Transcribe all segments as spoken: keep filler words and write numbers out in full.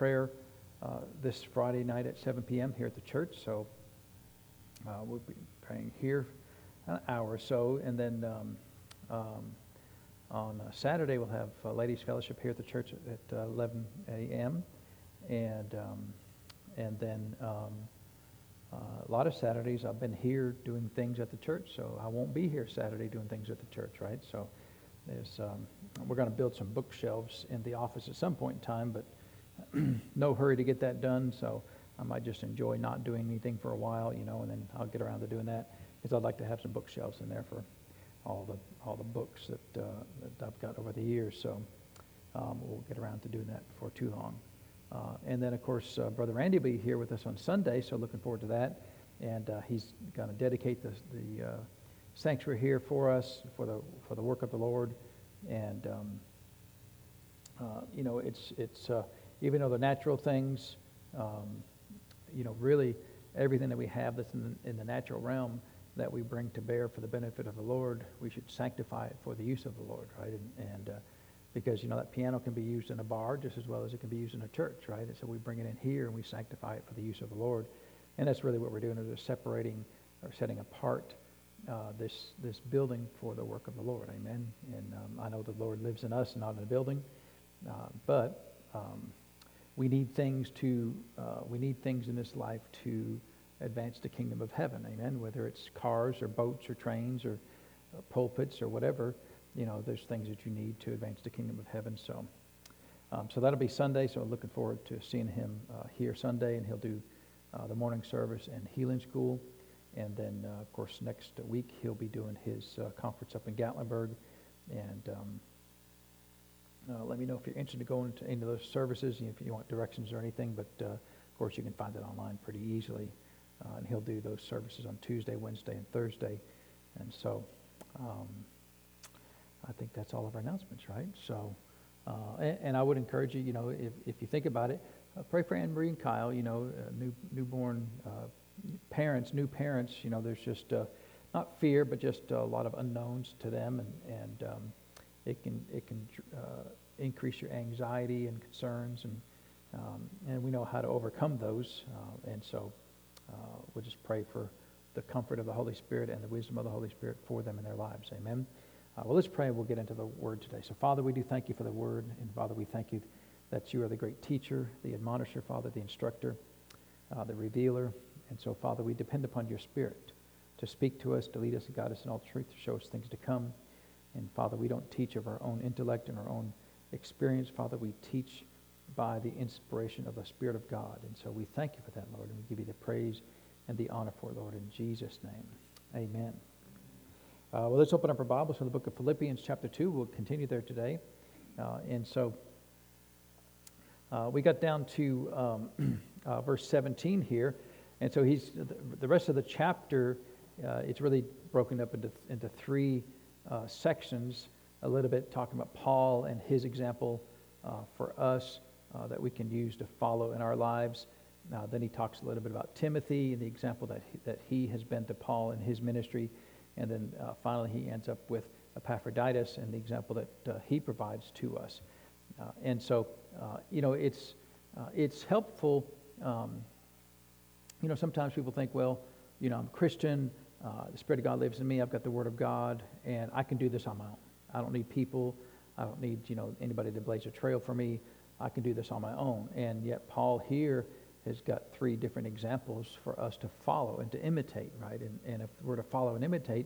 prayer uh, this Friday night at seven p.m. here at the church. So uh, we'll be praying here an hour or so. And then um, um, on uh, Saturday, we'll have uh, Ladies Fellowship here at the church at uh, eleven a.m. And um, and then um, uh, a lot of Saturdays I've been here doing things at the church, so I won't be here Saturday doing things at the church, right? So there's um, we're going to build some bookshelves in the office at some point in time, but no hurry to get that done. So I might just enjoy not doing anything for a while, you know, and then I'll get around to doing that, because I'd like to have some bookshelves in there for all the all the books that, uh, that I've got over the years. So um, we'll get around to doing that before too long. Uh, and then, of course, uh, Brother Randy will be here with us on Sunday, so looking forward to that. And uh, he's going to dedicate the, the uh, sanctuary here for us, for the for the work of the Lord. And, um, uh, you know, it's, it's uh, even though the natural things, um, you know, really everything that we have that's in the, in the natural realm that we bring to bear for the benefit of the Lord, we should sanctify it for the use of the Lord, right? And, and uh, because, you know, that piano can be used in a bar just as well as it can be used in a church, right? And so we bring it in here and we sanctify it for the use of the Lord. And that's really what we're doing, is separating or setting apart uh, this this building for the work of the Lord. Amen. And um, I know the Lord lives in us and not in the building, uh, but um, we need things to uh, we need things in this life to advance the kingdom of heaven. Amen. Whether it's cars or boats or trains or uh, pulpits or whatever. You know, there's things that you need to advance the kingdom of heaven. So um, so that'll be Sunday, so I'm looking forward to seeing him uh, here Sunday, and he'll do uh, the morning service and healing school. And then, uh, of course, next week he'll be doing his uh, conference up in Gatlinburg. And um, uh, let me know if you're interested in going to any of those services, if you want directions or anything. But, uh, of course, you can find it online pretty easily. Uh, and he'll do those services on Tuesday, Wednesday, and Thursday. And so... Um, I think that's all of our announcements, right? So, uh, and, and I would encourage you, you know, if, if you think about it, uh, pray for Anne Marie and Kyle, you know, uh, new newborn uh, parents, new parents, you know, there's just uh, not fear, but just a lot of unknowns to them. And, and um, it can it can uh, increase your anxiety and concerns. And, um, and we know how to overcome those. Uh, and so uh, we'll just pray for the comfort of the Holy Spirit and the wisdom of the Holy Spirit for them in their lives. Amen. Uh, well, let's pray and we'll get into the Word today. So, Father, we do thank you for the Word. And, Father, we thank you that you are the great teacher, the admonisher, Father, the instructor, uh, the revealer. And so, Father, we depend upon your Spirit to speak to us, to lead us and guide us in all truth, to show us things to come. And, Father, we don't teach of our own intellect and our own experience. Father, we teach by the inspiration of the Spirit of God. And so we thank you for that, Lord. And we give you the praise and the honor for it, Lord, in Jesus' name. Amen. Uh, well, let's open up our Bibles to the book of Philippians chapter two. We'll continue there today. Uh, and so uh, we got down to um, uh, verse seventeen here. And so he's the rest of the chapter, uh, it's really broken up into, into three uh, sections, a little bit talking about Paul and his example uh, for us uh, that we can use to follow in our lives. Uh, then he talks a little bit about Timothy and the example that he, that he has been to Paul in his ministry. And then uh, finally, he ends up with Epaphroditus and the example that uh, he provides to us. Uh, and so, uh, you know, it's uh, it's helpful. Um, you know, sometimes people think, well, you know, I'm Christian. Uh, the Spirit of God lives in me. I've got the Word of God, and I can do this on my own. I don't need people. I don't need, you know, anybody to blaze a trail for me. I can do this on my own. And yet, Paul here has got three different examples for us to follow and to imitate, right? And, and if we're to follow and imitate,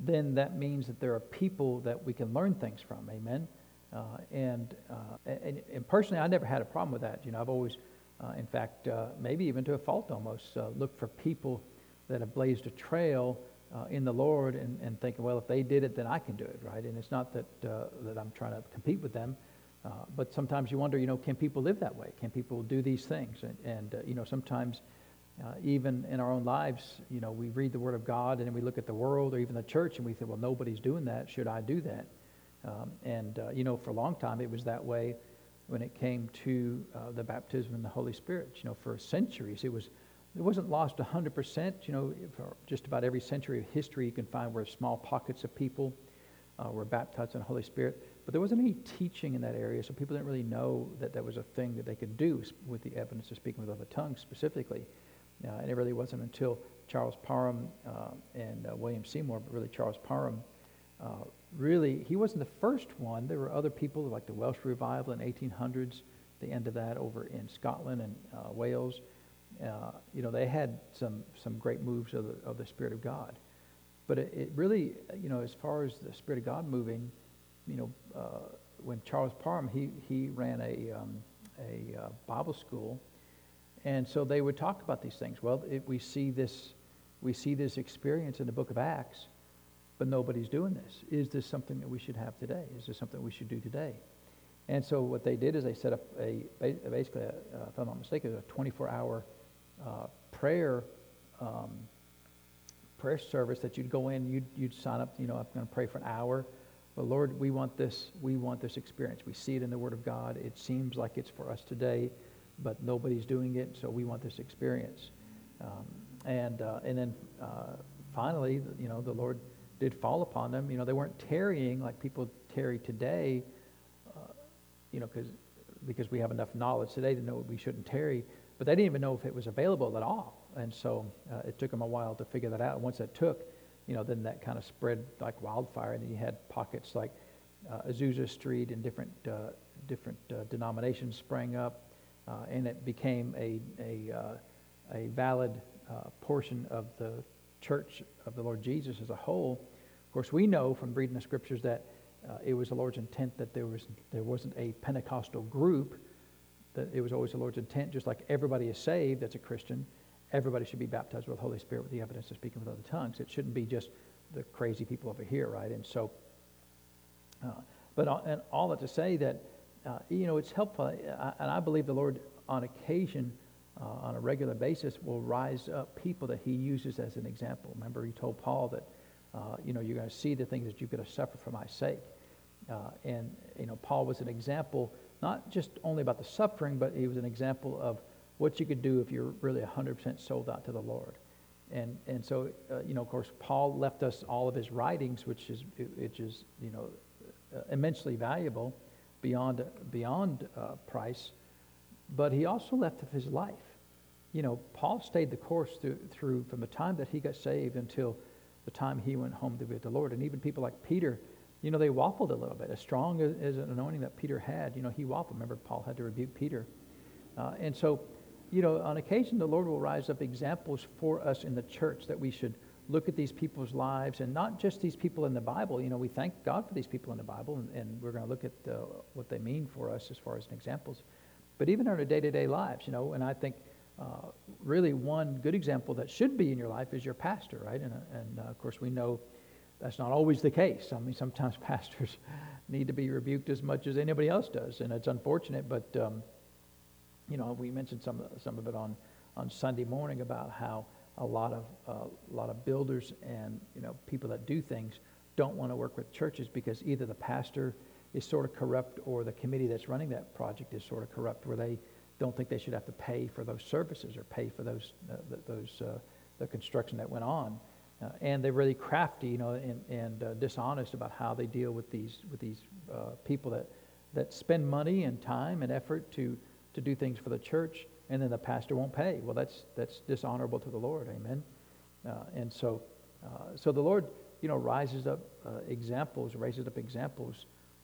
then that means that there are people that we can learn things from, amen? Uh, and, uh, and and personally, I never had a problem with that. You know, I've always, uh, in fact, uh, maybe even to a fault almost, uh, looked for people that have blazed a trail uh, in the Lord and, and thinking, well, if they did it, then I can do it, right? And it's not that, uh, that I'm trying to compete with them. Uh, but sometimes you wonder, you know, can people live that way? Can people do these things? And, and uh, you know, sometimes uh, even in our own lives, you know, we read the Word of God and then we look at the world or even the church and we say, well, nobody's doing that. Should I do that? Um, and, uh, you know, for a long time it was that way when it came to uh, the baptism in the Holy Spirit. You know, for centuries it was, it wasn't lost one hundred percent. You know, for just about every century of history you can find where small pockets of people uh, were baptized in the Holy Spirit. But there wasn't any teaching in that area, so people didn't really know that that was a thing that they could do with the evidence of speaking with other tongues specifically. Uh, and it really wasn't until Charles Parham uh, and uh, William Seymour, but really Charles Parham, uh, really, he wasn't the first one. There were other people like the Welsh Revival in eighteen hundreds, the end of that over in Scotland and uh, Wales. Uh, you know, they had some, some great moves of the, of the Spirit of God. But it, it really, you know, as far as the Spirit of God moving, you know, uh, when Charles Parham, he, he ran a, um, a uh, Bible school, and so they would talk about these things. Well, it, we see this, we see this experience in the book of Acts, but nobody's doing this. Is this something that we should have today? Is this something we should do today? And so what they did is they set up a, basically, a, uh, if I'm not mistaken, a twenty-four hour uh, prayer um, prayer service that you'd go in, you'd, you'd sign up, you know, I'm going to pray for an hour. But Lord, we want this, we want this experience. We see it in the Word of God. It seems like it's for us today, but nobody's doing it, so we want this experience. Um, and uh, and then uh, finally, you know, the Lord did fall upon them. You know, they weren't tarrying like people tarry today, uh, you know, because because we have enough knowledge today to know we shouldn't tarry. But they didn't even know if it was available at all. And so uh, it took them a while to figure that out. And once that took, you know, then that kind of spread like wildfire, and then you had pockets like uh, Azusa Street and different uh, different uh, denominations sprang up, uh, and it became a a, uh, a valid uh, portion of the Church of the Lord Jesus as a whole. Of course, we know from reading the Scriptures that uh, it was the Lord's intent that there was there wasn't a Pentecostal group. That it was always the Lord's intent, just like everybody is saved that's a Christian. Everybody should be baptized with the Holy Spirit with the evidence of speaking with other tongues. It shouldn't be just the crazy people over here, right? And so, uh, but all, and all that to say that, uh, you know, it's helpful. I, and I believe the Lord on occasion, uh, on a regular basis, will rise up people that he uses as an example. Remember, he told Paul that, uh, you know, you're going to see the things that you've got to suffer for my sake. Uh, and, you know, Paul was an example, not just only about the suffering, but he was an example of what you could do if you're really one hundred percent sold out to the Lord. And and so, uh, you know, of course, Paul left us all of his writings, which is, which is you know, uh, immensely valuable beyond, beyond uh, price, but he also left of his life. You know, Paul stayed the course through, through from the time that he got saved until the time he went home to be with the Lord. And even people like Peter, you know, they waffled a little bit. As strong as, as an anointing that Peter had, you know, he waffled. Remember, Paul had to rebuke Peter. Uh, and so, you know, on occasion, the Lord will rise up examples for us in the church that we should look at these people's lives, and not just these people in the Bible. You know, we thank God for these people in the Bible, and, and we're going to look at uh, what they mean for us as far as examples. But even in our day-to-day lives, you know, and I think uh, really one good example that should be in your life is your pastor, right? And, and uh, of course, we know that's not always the case. I mean, sometimes pastors need to be rebuked as much as anybody else does, and it's unfortunate, but Um, you know, we mentioned some some of it on, on Sunday morning about how a lot of uh, a lot of builders and, you know, people that do things don't want to work with churches because either the pastor is sort of corrupt or the committee that's running that project is sort of corrupt, where they don't think they should have to pay for those services or pay for those uh, those uh, the construction that went on, uh, and they're really crafty, you know, and and uh, dishonest about how they deal with these with these uh, people that that spend money and time and effort to. to do things for the church, and then the pastor won't pay. Well, that's that's dishonorable to the Lord. Amen. Uh, and so, uh, so the Lord, you know, rises up uh, examples, raises up examples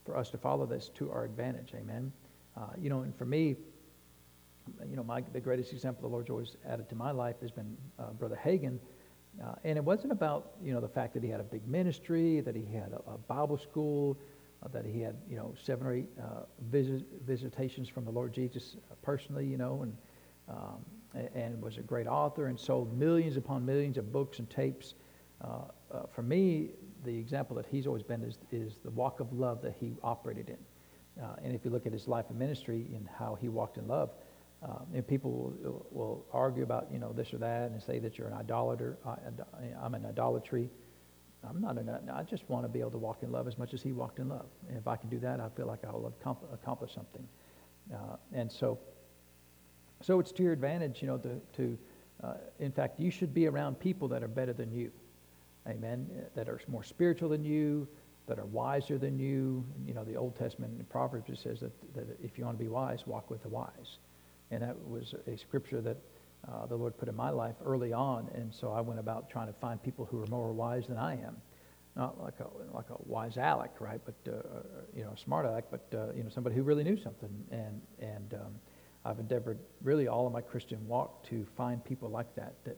for us to follow. This to our advantage. Amen. Uh, you know, and for me, you know, my the greatest example the Lord's always added to my life has been uh, Brother Hagin, uh, and it wasn't about, you know, the fact that he had a big ministry, that he had a, a Bible school, that he had, you know, seven or eight uh, visit, visitations from the Lord Jesus personally, you know, and um, and was a great author and sold millions upon millions of books and tapes. Uh, uh, for me, the example that he's always been is, is the walk of love that he operated in. Uh, and if you look at his life and ministry and how he walked in love, um, and people will, will argue about, you know, this or that and say that you're an idolater, I, I'm an idolatry. I'm not an, I just want to be able to walk in love as much as he walked in love. And if I can do that, I feel like I'll accomplish something. Uh, and so, so it's to your advantage, you know, to, to uh, in fact, you should be around people that are better than you. Amen. That are more spiritual than you, that are wiser than you. You know, the Old Testament in Proverbs, it says that, that if you want to be wise, walk with the wise. And that was a scripture that uh, the Lord put in my life early on. And so I went about trying to find people who are more wise than I am. Not like a, like a wise Alec, right? But, uh, you know, a smart Alec, but, uh, you know, somebody who really knew something. And, and um, I've endeavored really all of my Christian walk to find people like that, that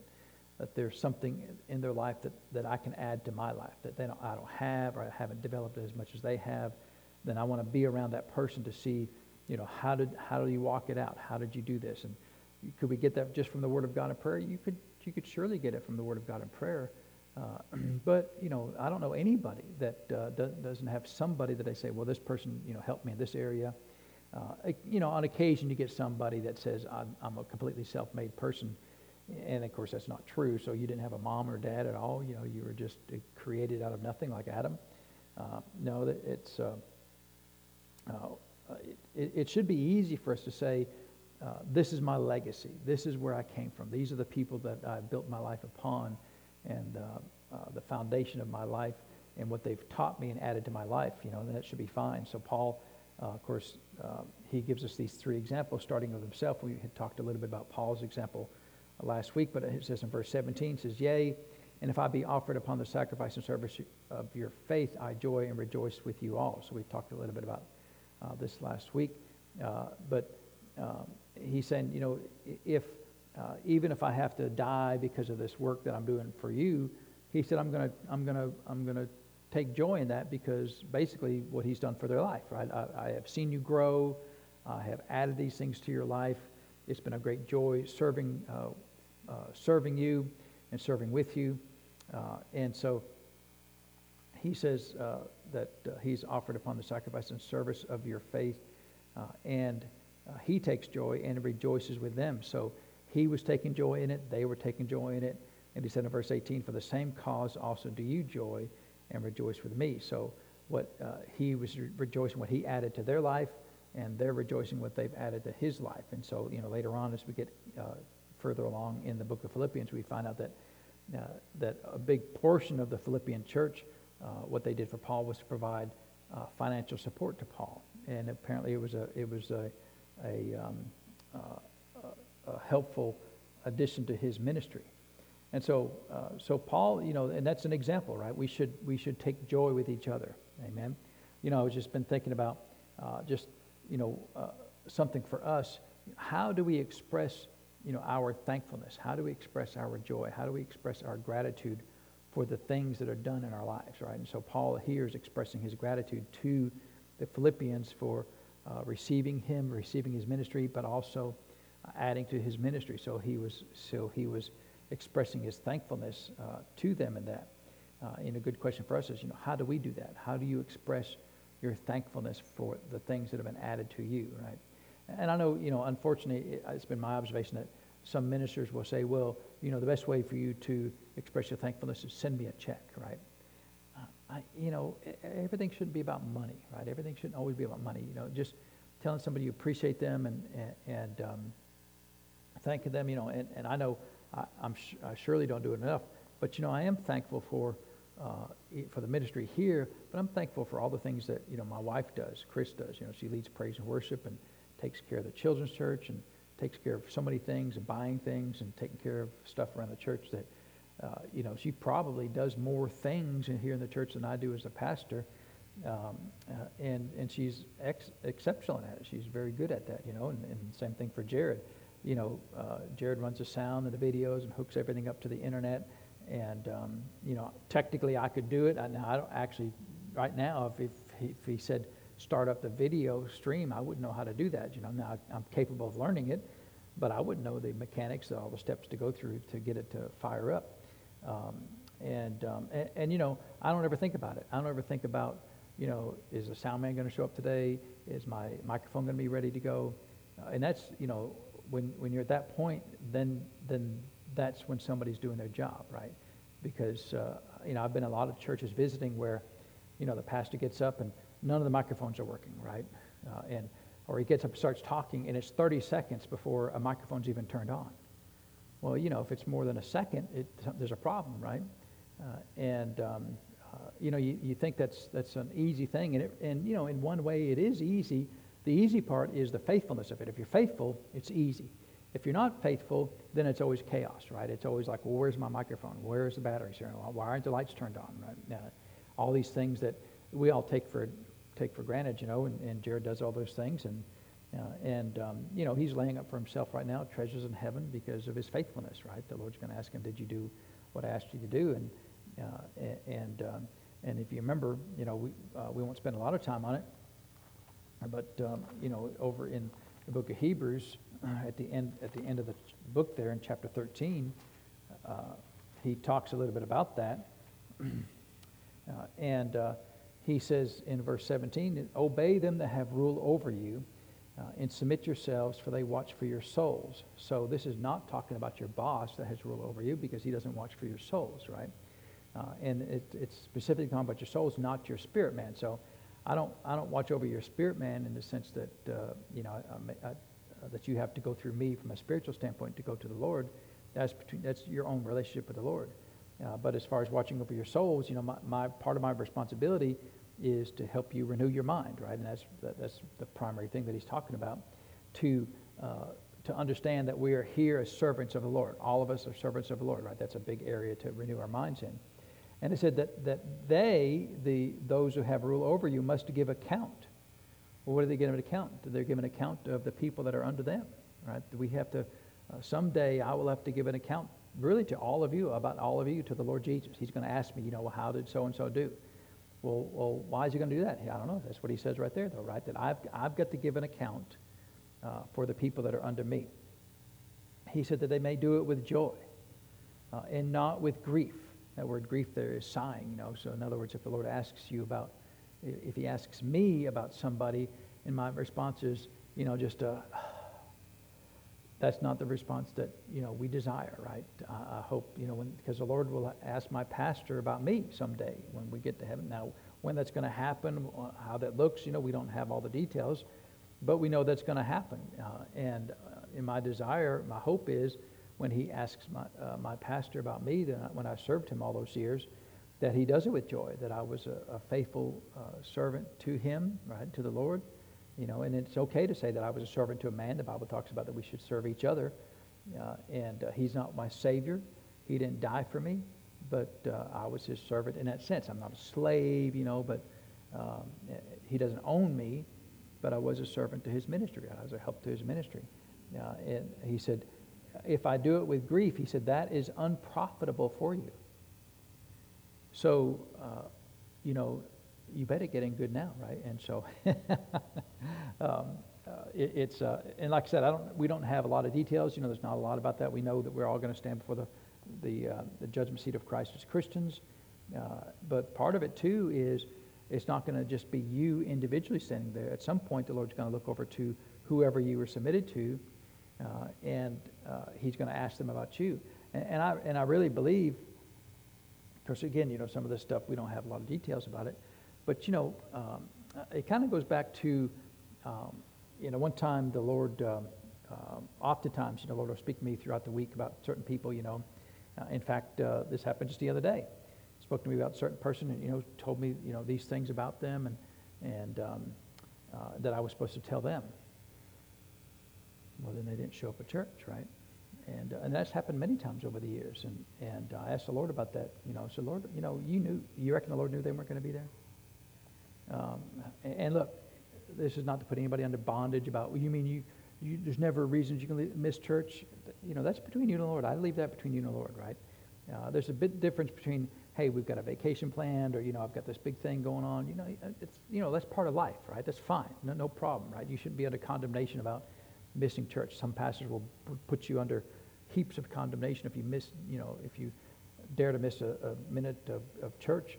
that there's something in their life that, that I can add to my life that they don't, I don't have, or I haven't developed as much as they have. Then I want to be around that person to see, you know, how did how do you walk it out? How did you do this? And could we get that just from the Word of God and prayer? You could you could surely get it from the Word of God and prayer. Uh, but, you know, I don't know anybody that uh, doesn't, doesn't have somebody that they say, well, this person, you know, helped me in this area. Uh, you know, on occasion you get somebody that says, I'm, I'm a completely self-made person. And, of course, that's not true. So you didn't have a mom or dad at all. You know, you were just created out of nothing like Adam. Uh, no, it's, uh, uh, it, it should be easy for us to say, uh, this is my legacy. This is where I came from. These are the people that I built my life upon, and uh, uh, the foundation of my life and what they've taught me and added to my life. You know, and that should be fine. So Paul, uh, of course, uh, he gives us these three examples, starting with himself. We had talked a little bit about Paul's example last week, but it says in verse seventeen, it says, yea, and if I be offered upon the sacrifice and service of your faith, I joy and rejoice with you all. So we talked a little bit about uh, this last week, uh, but um, he's saying, you know, if uh, even if I have to die because of this work that I'm doing for you, he said, I'm gonna, I'm gonna, I'm gonna take joy in that, because basically what he's done for their life, right? I, I have seen you grow, I have added these things to your life. It's been a great joy serving, uh, uh, serving you and serving with you. Uh, and so he says uh, that uh, he's offered upon the sacrifice and service of your faith. Uh, and uh, he takes joy and rejoices with them. So he was taking joy in it. They were taking joy in it. And he said in verse eighteen, for the same cause also do you joy and rejoice with me. So what uh, he was re- rejoicing, what he added to their life, and they're rejoicing what they've added to his life. And so, you know, later on, as we get uh, further along in the book of Philippians, we find out that uh, that a big portion of the Philippian church, uh, what they did for Paul was to provide uh, financial support to Paul. And apparently it was a it was a a, um, uh, a helpful addition to his ministry. And so uh, so Paul, you know, and that's an example, right? We should we should take joy with each other. Amen. You know, I've just been thinking about uh, just. you know, uh, something for us. How do we express, you know, our thankfulness? How do we express our joy? How do we express our gratitude for the things that are done in our lives, right? And so Paul here is expressing his gratitude to the Philippians for uh, receiving him, receiving his ministry, but also adding to his ministry. So he was, so he was expressing his thankfulness uh, to them in that. Uh, and a good question for us is, you know, how do we do that? How do you express your thankfulness for the things that have been added to you, right? And I know, you know, unfortunately, it's been my observation that some ministers will say, well, you know, the best way for you to express your thankfulness is send me a check, right? Uh, I, you know, everything shouldn't be about money, right? Everything shouldn't always be about money. You know, just telling somebody you appreciate them and and, and um, thanking them, you know, and, and I know I, I'm sh- I surely don't do it enough, but, you know, I am thankful for Uh, for the ministry here, but I'm thankful for all the things that, you know, my wife does, Chris does. You know, she leads praise and worship and takes care of the children's church and takes care of so many things and buying things and taking care of stuff around the church that, uh, you know, she probably does more things in here in the church than I do as a pastor. Um, uh, and, and she's ex- exceptional at it. She's very good at that, you know, and, and same thing for Jared. You know, uh, Jared runs the sound and the videos and hooks everything up to the internet. And, um, you know, technically I could do it. I, I don't actually, right now, if, if, he, if he said start up the video stream, I wouldn't know how to do that. You know, now I'm capable of learning it, but I wouldn't know the mechanics, all the steps to go through to get it to fire up. Um, and, um, and, and, you know, I don't ever think about it. I don't ever think about, you know, is the sound man going to show up today? Is my microphone going to be ready to go? Uh, and that's, you know, when when you're at that point, then then... that's when somebody's doing their job, right? Because, uh, you know, I've been in a lot of churches visiting where, you know, the pastor gets up and none of the microphones are working, right? Uh, and or he gets up and starts talking, and it's thirty seconds before a microphone's even turned on. Well, you know, if it's more than a second, it, there's a problem, right? Uh, and um, uh, you know, you, you think that's that's an easy thing, and it, and you know, in one way it is easy. The easy part is the faithfulness of it. If you're faithful, it's easy. If you're not faithful, then it's always chaos, right? It's always like, well, where's my microphone? Where's the batteries here? Why aren't the lights turned on? Right? Now, all these things that we all take for take for granted, you know, and, and Jared does all those things, and uh, and um, you know, he's laying up for himself right now treasures in heaven because of his faithfulness, right? The Lord's going to ask him, did you do what I asked you to do? And uh, and um, and if you remember, you know, we uh, we won't spend a lot of time on it, but um, you know, over in the book of Hebrews, at the end at the end of the book there in chapter thirteen, uh, he talks a little bit about that. uh, and uh, he says in verse seventeen, obey them that have rule over you, uh, and submit yourselves, for they watch for your souls. So this is not talking about your boss that has rule over you, because he doesn't watch for your souls, right? Uh, and it, it's specifically talking about your souls, not your spirit man. So I don't I don't watch over your spirit man in the sense that uh, you know I, I, that you have to go through me from a spiritual standpoint to go to the Lord. That's between, that's your own relationship with the Lord. Uh, but as far as watching over your souls, you know, my, my part of my responsibility is to help you renew your mind, right? And that's that, that's the primary thing that he's talking about, to uh, to understand that we are here as servants of the Lord. All of us are servants of the Lord, right? That's a big area to renew our minds in. And it said that that they, the those who have rule over you, must give account. Well, what do they give an account? They're given an account of the people that are under them, right? We have to, uh, someday I will have to give an account really to all of you, about all of you, to the Lord Jesus. He's going to ask me, you know, well, how did so-and-so do? Well, well, why is he going to do that? I don't know. That's what he says right there, though, right? That I've, I've got to give an account uh, for the people that are under me. He said that they may do it with joy uh, and not with grief. That word grief there is sighing, you know. So in other words, if the Lord asks you about, if he asks me about somebody, and my response is, you know, just, uh, that's not the response that, you know, we desire, right? I, I hope, you know, when, because the Lord will ask my pastor about me someday when we get to heaven. Now, when that's going to happen, how that looks, you know, we don't have all the details, but we know that's going to happen. Uh, and uh, in my desire, my hope is when he asks my, uh, my pastor about me, then I, when I served him all those years, that he does it with joy, that I was a, a faithful uh, servant to him, right, to the Lord. You know, and it's okay to say that I was a servant to a man. The Bible talks about that we should serve each other. Uh, and uh, he's not my Savior. He didn't die for me, but uh, I was his servant in that sense. I'm not a slave, you know, but um, he doesn't own me, but I was a servant to his ministry. I was a help to his ministry. Uh, and he said, if I do it with grief, he said, that is unprofitable for you. So, uh, you know, you better get in good now, right? And so, um, uh, it, it's, uh, and like I said, I don't, we don't have a lot of details. You know, there's not a lot about that. We know that we're all going to stand before the, the, uh, the judgment seat of Christ as Christians. Uh, but part of it, too, is it's not going to just be you individually standing there. At some point, the Lord's going to look over to whoever you were submitted to, uh, and uh, he's going to ask them about you. And, and I and I really believe, because again, you know, some of this stuff, we don't have a lot of details about it. But, you know, um, it kind of goes back to, um, you know, one time the Lord, um, um, oftentimes, you know, the Lord will speak to me throughout the week about certain people, you know. Uh, in fact, uh, this happened just the other day. He spoke to me about a certain person and, you know, told me, you know, these things about them and, and um, uh, that I was supposed to tell them. Well, then they didn't show up at church, right? And, uh, and that's happened many times over the years. And, and uh, I asked the Lord about that, you know. So, Lord, you know, you knew, you reckon the Lord knew they weren't going to be there? Um, and, and look, this is not to put anybody under bondage about, well, you mean you, you there's never reasons you can leave, miss church. You know, that's between you and the Lord. I leave that between you and the Lord, right? Uh, there's a bit difference between, hey, we've got a vacation planned, or, you know, I've got this big thing going on. You know, it's, you know, that's part of life, right? That's fine. No, no problem, right? You shouldn't be under condemnation about missing church. Some pastors will put you under heaps of condemnation if you miss, you know, if you dare to miss a, a minute of, of church.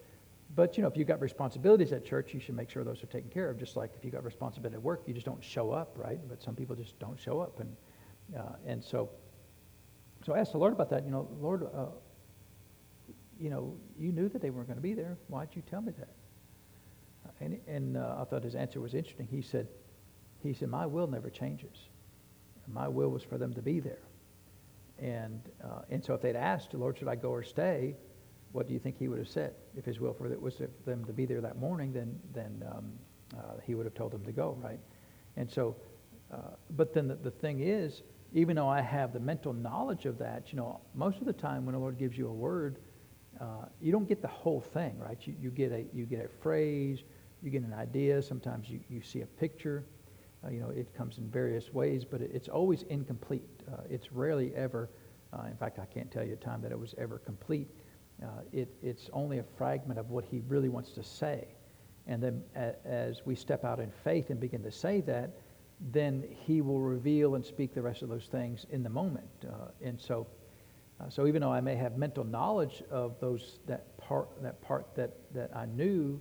But, you know, if you've got responsibilities at church, you should make sure those are taken care of. Just like if you've got responsibility at work, you just don't show up, right? But some people just don't show up. And uh, and so so I asked the Lord about that. You know, Lord, uh, you know, you knew that they weren't going to be there. Why'd you tell me that? And, and uh, I thought his answer was interesting. He said, he said, my will never changes. My will was for them to be there. And, uh, and so if they'd asked the Lord, should I go or stay? what do you think he would have said? If his will for it was for them to be there that morning, then then um, uh, he would have told them to go, right? And so, uh, but then the, the thing is, even though I have the mental knowledge of that, you know, most of the time when the Lord gives you a word, uh, you don't get the whole thing, right? You, you get a you get a phrase, you get an idea. Sometimes you, you see a picture. Uh, you know, it comes in various ways, but it, it's always incomplete. Uh, it's rarely ever, uh, in fact, I can't tell you a time that it was ever complete. Uh, it, it's only a fragment of what he really wants to say. And then a, as we step out in faith and begin to say that, then he will reveal and speak the rest of those things in the moment. Uh, and so uh, so even though I may have mental knowledge of those that part that part that, that I knew,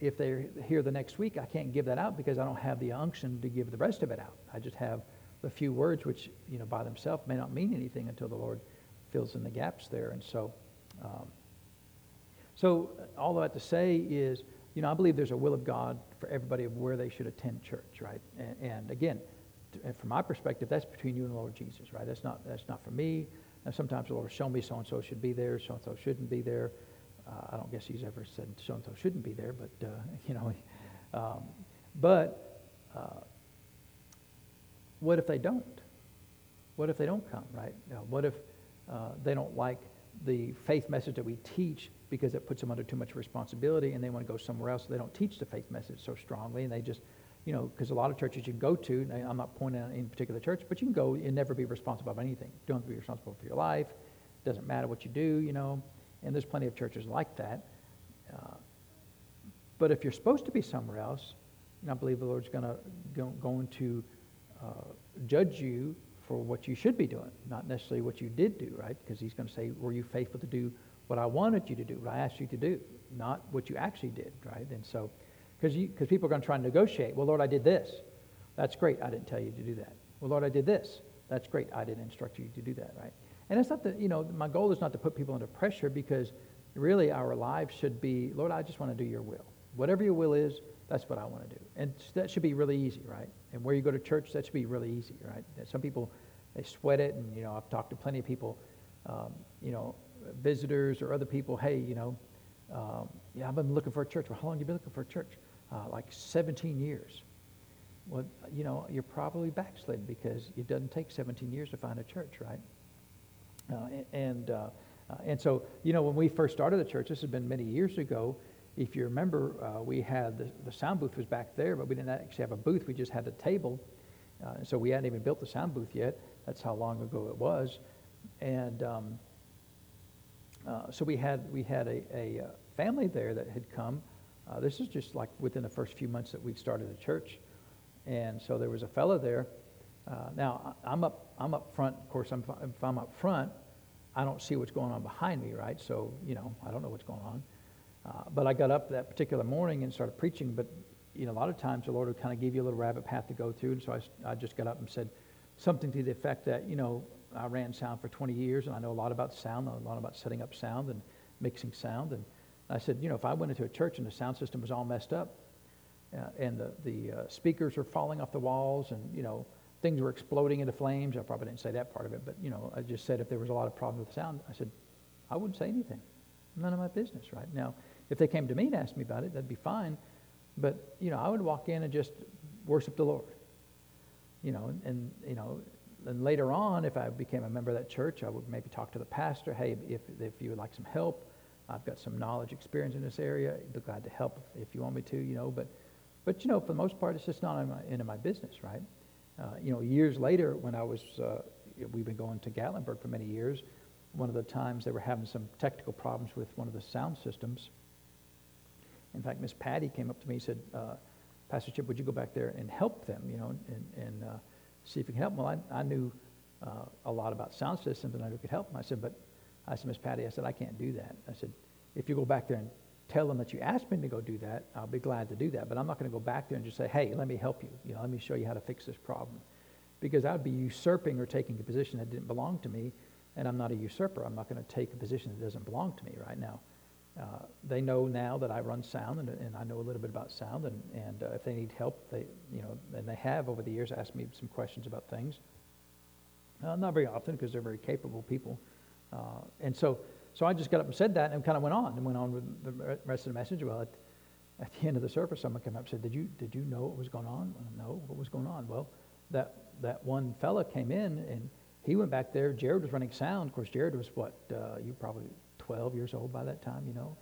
if they're here the next week, I can't give that out because I don't have the unction to give the rest of it out. I just have the few words which, you know, by themselves may not mean anything until the Lord fills in the gaps there. And so um, so all that to say is, you know, I believe there's a will of God for everybody of where they should attend church, right? And, and again, and from my perspective, that's between you and the Lord Jesus, right? That's not that's not for me. Now, sometimes the Lord will show me so-and-so should be there, so-and-so shouldn't be there. Uh, I don't guess he's ever said so-and-so shouldn't be there, but, uh, you know, um, but uh, what if they don't? What if they don't come, right? You know, what if uh, they don't like the faith message that we teach because it puts them under too much responsibility and they want to go somewhere else, so they don't teach the faith message so strongly, and they just, you know, because a lot of churches you can go to, and I'm not pointing at any particular church, but you can go and never be responsible for anything. You don't have to be responsible for your life. It doesn't matter what you do, you know, and there's plenty of churches like that. Uh, but if you're supposed to be somewhere else, and I believe the Lord's gonna, go, going to uh, judge you for what you should be doing, not necessarily what you did do, right? Because he's going to say, were you faithful to do what I wanted you to do, what I asked you to do, not what you actually did, right? And so, because because people are going to try and negotiate. Well, Lord, I did this. That's great. I didn't tell you to do that. Well, Lord, I did this. That's great. I didn't instruct you to do that, right? And it's not that, you know, my goal is not to put people under pressure, because really our lives should be, Lord, I just want to do your will. Whatever your will is, that's what I want to do. And that should be really easy, right? And where you go to church, that should be really easy, right? Some people, they sweat it, and, you know, I've talked to plenty of people, um, you know, visitors or other people, hey, you know, um, yeah, I've been looking for a church. Well, how long have you been looking for a church? Uh, like seventeen years. Well, you know, you're probably backslid, because it doesn't take seventeen years to find a church, right? Uh, and uh, and so, you know, when we first started the church, this has been many years ago, if you remember, uh, we had the, the sound booth was back there, but we didn't actually have a booth. We just had a table. Uh, and so we hadn't even built the sound booth yet. That's how long ago it was. And um, uh, so we had we had a, a family there that had come. Uh, this is just like within the first few months that we'd started the church. And so there was a fellow there. Uh, now, I'm up, I'm up front. Of course, I'm, if I'm up front, I don't see what's going on behind me, right? So, you know, I don't know what's going on. Uh, but I got up that particular morning and started preaching. But, you know, a lot of times the Lord would kind of give you a little rabbit path to go through. And so I, I just got up and said something to the effect that, you know, I ran sound for twenty years, and I know a lot about sound. I know a lot about setting up sound and mixing sound. And I said, you know, if I went into a church and the sound system was all messed up, uh, and the, the uh, speakers were falling off the walls, and, you know, things were exploding into flames. I probably didn't say that part of it, but, you know, I just said if there was a lot of problems with sound, I said, I wouldn't say anything. None of my business, right? Now, if they came to me and asked me about it, that'd be fine. But, you know, I would walk in and just worship the Lord. You know, and, and you know, and later on, if I became a member of that church, I would maybe talk to the pastor. Hey, if if you would like some help, I've got some knowledge, experience in this area. I'd be glad to help if you want me to, you know. But, but you know, for the most part, it's just not in my, into my business, right? Uh, you know, years later, when I was, uh, we've been going to Gatlinburg for many years. One of the times they were having some technical problems with one of the sound systems. In fact, Miss Patty came up to me and said, uh, Pastor Chip, would you go back there and help them, you know, and, and uh, see if you can help them? Well, I, I knew uh, a lot about sound systems, and I could help them. I said, but I said, Miss Patty, I said, I can't do that. I said, if you go back there and tell them that you asked me to go do that, I'll be glad to do that. But I'm not going to go back there and just say, hey, let me help you. You know, let me show you how to fix this problem. Because I'd be usurping or taking a position that didn't belong to me. And I'm not a usurper. I'm not going to take a position that doesn't belong to me right now. Uh, they know now that I run sound, and, and I know a little bit about sound. And, and uh, if they need help, they, you know, and they have over the years asked me some questions about things. Uh, not very often, because they're very capable people. Uh, and so, So I just got up and said that and kind of went on and went on with the rest of the message. Well, at, at the end of the service, someone came up and said, did you, did you know what was going on? Well, no, what was going on? Well, that that one fella came in and he went back there. Jared was running sound. Of course, Jared was what, uh, you probably twelve years old by that time, you know.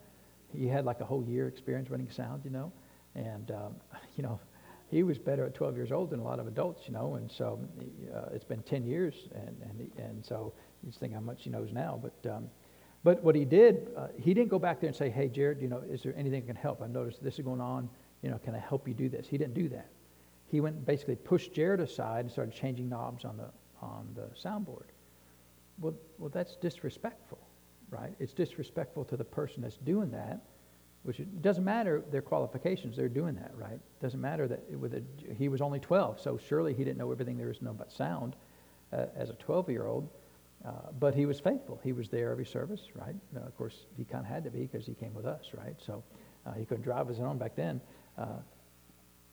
He had like a whole year experience running sound, you know. And, um, you know, he was better at twelve years old than a lot of adults, you know. And so uh, it's been ten years. And, and, and so you just think how much he knows now. But um, but what he did, uh, he didn't go back there and say, hey, Jared, you know, is there anything that can help? I've noticed this is going on. You know, can I help you do this? He didn't do that. He went and basically pushed Jared aside and started changing knobs on the on the soundboard. Well, well, that's disrespectful, right? It's disrespectful to the person that's doing that, which it doesn't matter their qualifications. They're doing that, right? It doesn't matter that it, with a, he was only twelve, so surely he didn't know everything there is to know about sound uh, as a twelve-year-old. Uh, but he was faithful. He was there every service, right? Now, of course, he kind of had to be because he came with us, right? So uh, he couldn't drive his own back then. Uh,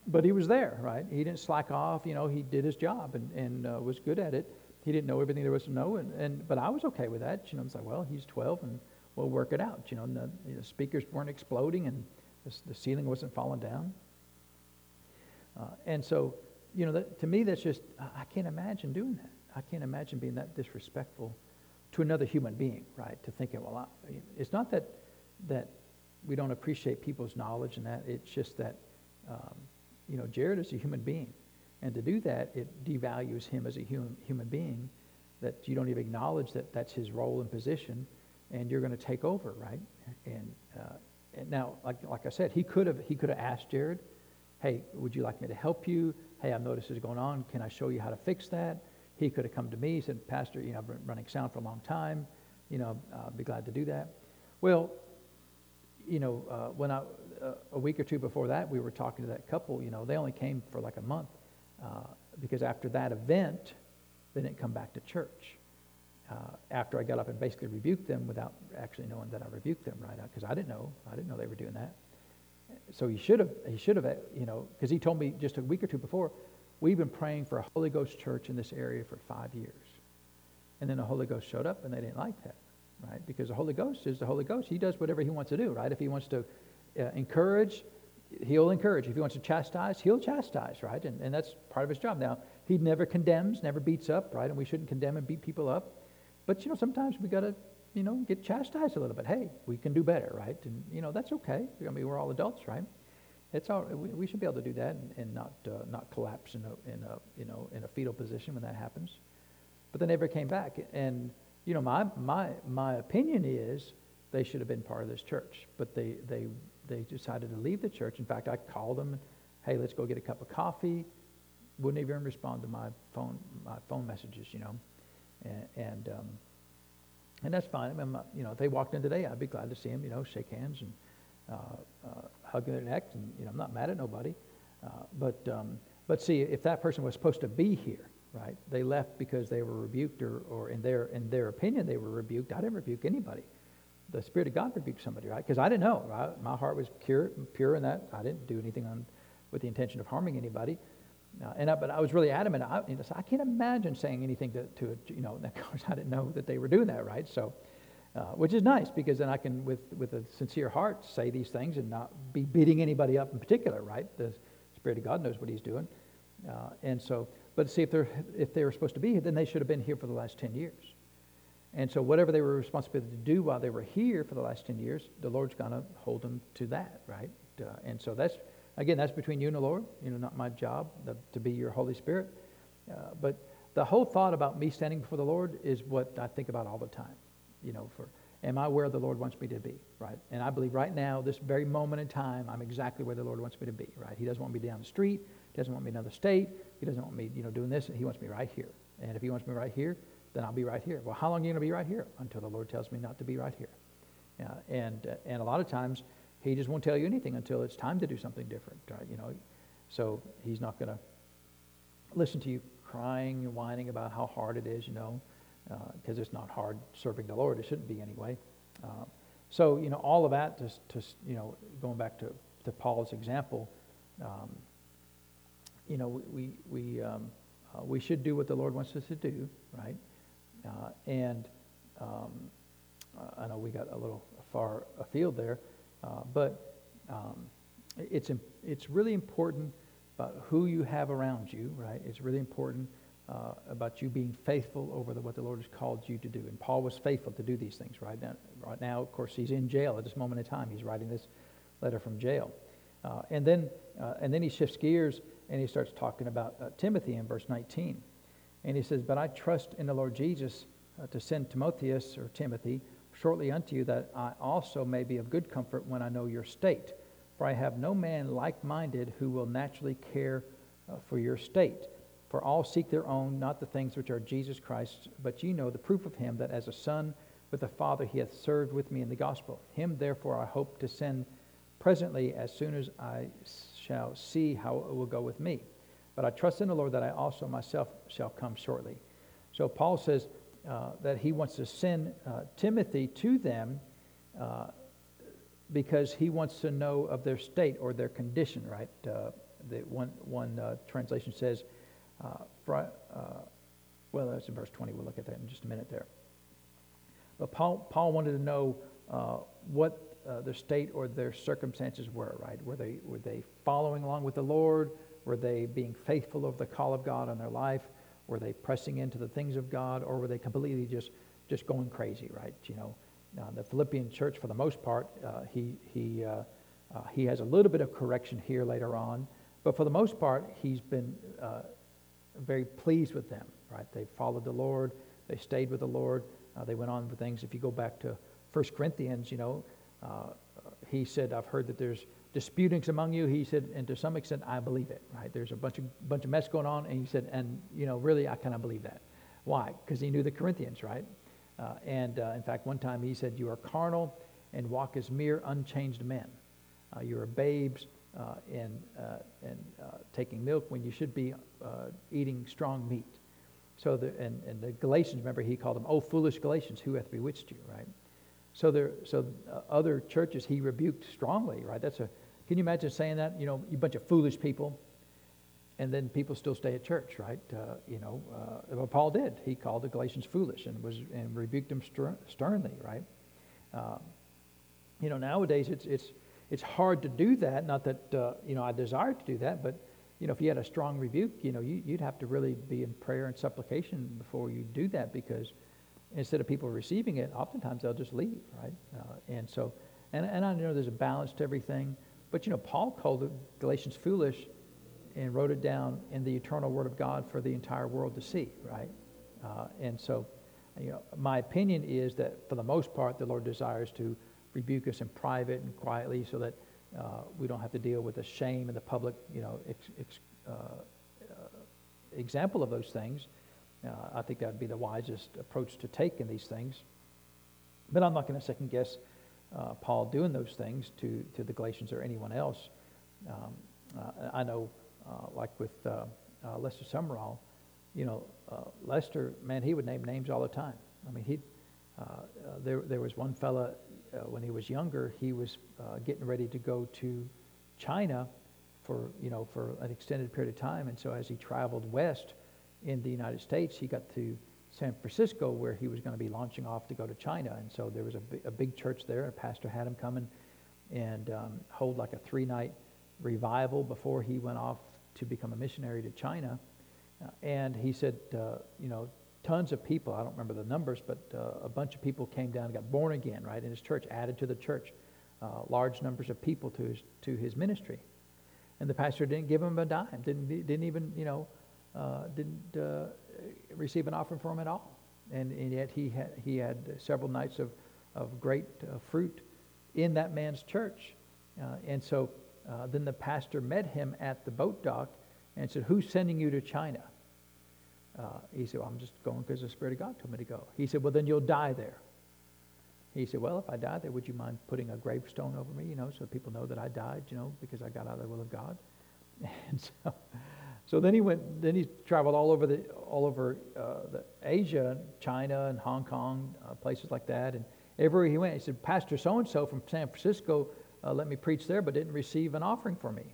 But he was there, right? He didn't slack off. You know, he did his job and, and uh, was good at it. He didn't know everything there was to know, and, and but I was okay with that. You know, I was like, well, he's twelve, and we'll work it out. You know, and the, the speakers weren't exploding, and the, the ceiling wasn't falling down. Uh, and so, you know, that, to me, that's just, I can't imagine doing that. I can't imagine being that disrespectful to another human being, right? To thinking, well, I, it's not that that we don't appreciate people's knowledge and that. It's just that... Um, You know, Jared is a human being, and to do that, it devalues him as a human human being, that you don't even acknowledge that that's his role and position, and you're going to take over, right? And, uh, and now, like like I said, he could have he could have asked Jared, hey, would you like me to help you? Hey, I've noticed this is going on. Can I show you how to fix that? He could have come to me, said, Pastor, you know, I've been running sound for a long time. You know, I'd be glad to do that. Well, you know, uh, when I... a week or two before that, we were talking to that couple. You know, they only came for like a month uh, because after that event, they didn't come back to church. Uh, after I got up and basically rebuked them without actually knowing that I rebuked them, right? Because I didn't know, I didn't know they were doing that. So he should have, he should have, you know, because he told me just a week or two before, we've been praying for a Holy Ghost church in this area for five years, and then the Holy Ghost showed up, and they didn't like that, right? Because the Holy Ghost is the Holy Ghost. He does whatever he wants to do, right? If he wants to Uh, encourage, he'll encourage. If he wants to chastise, he'll chastise, right? And, and that's part of his job. Now, he never condemns, never beats up, right? And we shouldn't condemn and beat people up. But, you know, sometimes we got to, you know, get chastised a little bit. Hey, we can do better, right? And, you know, that's okay. I mean, we're all adults, right? It's all, we, we should be able to do that and, and not uh, not collapse in a, in a, you know, in a fetal position when that happens. But they never came back. And, you know, my, my, my opinion is they should have been part of this church. But they, they, They decided to leave the church. In fact, I called them, hey, let's go get a cup of coffee. Wouldn't even respond to my phone my phone messages, you know. And and, um, and that's fine. I mean, my, you know, if they walked in today, I'd be glad to see them, you know, shake hands and uh, uh, hug their neck. And, you know, I'm not mad at nobody. Uh, but, um, but see, if that person was supposed to be here, right, they left because they were rebuked or, or in their in their opinion, they were rebuked. I didn't rebuke anybody. The Spirit of God rebuked somebody, right? Because I didn't know, right? My heart was pure, pure in that. I didn't do anything on, with the intention of harming anybody. Uh, and I, But I was really adamant. I, you know, so I can't imagine saying anything to, to you know, and of course I didn't know that they were doing that, right? So, uh, which is nice because then I can, with, with a sincere heart, say these things and not be beating anybody up in particular, right? The Spirit of God knows what he's doing. Uh, and so, but see, if they're if they were supposed to be here, then they should have been here for the last ten years. And so whatever they were responsible to do while they were here for the last ten years, the Lord's going to hold them to that, right? Uh, and so that's, again, that's between you and the Lord, you know, not my job the, to be your Holy Spirit. Uh, but the whole thought about me standing before the Lord is what I think about all the time, you know, for am I where the Lord wants me to be, right? And I believe right now, this very moment in time, I'm exactly where the Lord wants me to be, right? He doesn't want me down the street. He doesn't want me in another state. He doesn't want me, you know, doing this. He wants me right here. And if he wants me right here, then I'll be right here. Well, how long are you going to be right here? Until the Lord tells me not to be right here. Uh, and uh, and a lot of times, he just won't tell you anything until it's time to do something different, right? You know, so he's not going to listen to you crying and whining about how hard it is, you know, because uh, it's not hard serving the Lord. It shouldn't be anyway. Uh, so, you know, all of that, just, just you know, going back to, to Paul's example, um, you know, we, we, um, uh, we should do what the Lord wants us to do, right? Uh, and um, uh, I know we got a little far afield there, uh, but um, it's it's really important about who you have around you, right? It's really important uh, about you being faithful over the, what the Lord has called you to do. And Paul was faithful to do these things, right? Now, right now, of course, he's in jail at this moment in time. He's writing this letter from jail. Uh, and then uh, and then he shifts gears and he starts talking about uh, Timothy in verse nineteen. And he says, "But I trust in the Lord Jesus uh, to send Timotheus or Timothy shortly unto you, that I also may be of good comfort when I know your state. For I have no man like-minded who will naturally care uh, for your state. For all seek their own, not the things which are Jesus Christ's, but ye know the proof of him, that as a son with a father he hath served with me in the gospel. Him therefore I hope to send presently, as soon as I shall see how it will go with me. But I trust in the Lord that I also myself shall come shortly." So Paul says uh, that he wants to send uh, Timothy to them uh, because he wants to know of their state or their condition, right? Uh, the one one uh, translation says, uh, for, uh, well, that's in verse twenty. We'll look at that in just a minute there. But Paul, Paul wanted to know uh, what Uh, their state or their circumstances were, right? Were they were they following along with the Lord? Were they being faithful over the call of God on their life? Were they pressing into the things of God? Or were they completely just just going crazy, right? You know, uh, the Philippian church, for the most part, uh, he he uh, uh, he has a little bit of correction here later on, but for the most part, he's been uh, very pleased with them, right? They followed the Lord, they stayed with the Lord, uh, they went on with things. If you go back to First Corinthians, you know. Uh, he said, "I've heard that there's disputings among you." He said, "And to some extent, I believe it." Right? There's a bunch of bunch of mess going on, and he said, "And you know, really, I kind of believe that." Why? Because he knew the Corinthians, right? Uh, and uh, in fact, one time he said, "You are carnal and walk as mere unchanged men. Uh, you are babes uh, in uh, in uh, taking milk when you should be uh, eating strong meat." So the and, and the Galatians, remember, he called them, "Oh, foolish Galatians, who hath bewitched you?" Right? So there, so uh, other churches he rebuked strongly, right? That's a. Can you imagine saying that? You know, you bunch of foolish people, and then people still stay at church, right? Uh, you know, uh, what Paul did. He called the Galatians foolish and was and rebuked them stern, sternly, right? Uh, you know, nowadays it's it's it's hard to do that. Not that uh, you know I desire to do that, but you know, if you had a strong rebuke, you know, you, you'd have to really be in prayer and supplication before you do that, because instead of people receiving it, oftentimes they'll just leave, right? Uh, and so, and, and I know there's a balance to everything, but you know, Paul called the Galatians foolish and wrote it down in the eternal word of God for the entire world to see, right? Uh, and so, you know, my opinion is that for the most part, the Lord desires to rebuke us in private and quietly, so that uh, we don't have to deal with the shame and the public, you know, ex, ex, uh, uh, example of those things. Uh, I think that would be the wisest approach to take in these things. But I'm not going to second guess uh, Paul doing those things to, to the Galatians or anyone else. Um, uh, I know, uh, like with uh, uh, Lester Sumrall, you know, uh, Lester, man, he would name names all the time. I mean, he uh, uh, there there was one fella uh, when he was younger, he was uh, getting ready to go to China for, you know, for an extended period of time. And so as he traveled west in the United States, he got to San Francisco, where he was going to be launching off to go to China. And so there was a, b- a big church there, and a pastor had him come in and um, hold like a three-night revival before he went off to become a missionary to China. Uh, and he said, uh, you know, tons of people, I don't remember the numbers, but uh, a bunch of people came down and got born again, right, in his church, added to the church, uh, large numbers of people to his, to his ministry. And the pastor didn't give him a dime, didn't didn't even, you know, Uh, didn't uh, receive an offering from him at all, and, and yet he had he had several nights of of great uh, fruit in that man's church, uh, and so uh, then the pastor met him at the boat dock and said, "Who's sending you to China?" Uh, he said, "Well, I'm just going because the Spirit of God told me to go." He said, "Well, then you'll die there." He said, "Well, if I die there, would you mind putting a gravestone over me, you know, so people know that I died, you know, because I got out of the will of God?" And so. So then he went. Then he traveled all over the all over uh, the Asia, China, and Hong Kong, uh, places like that. And everywhere he went, he said, "Pastor so and so from San Francisco uh, let me preach there, but didn't receive an offering for me."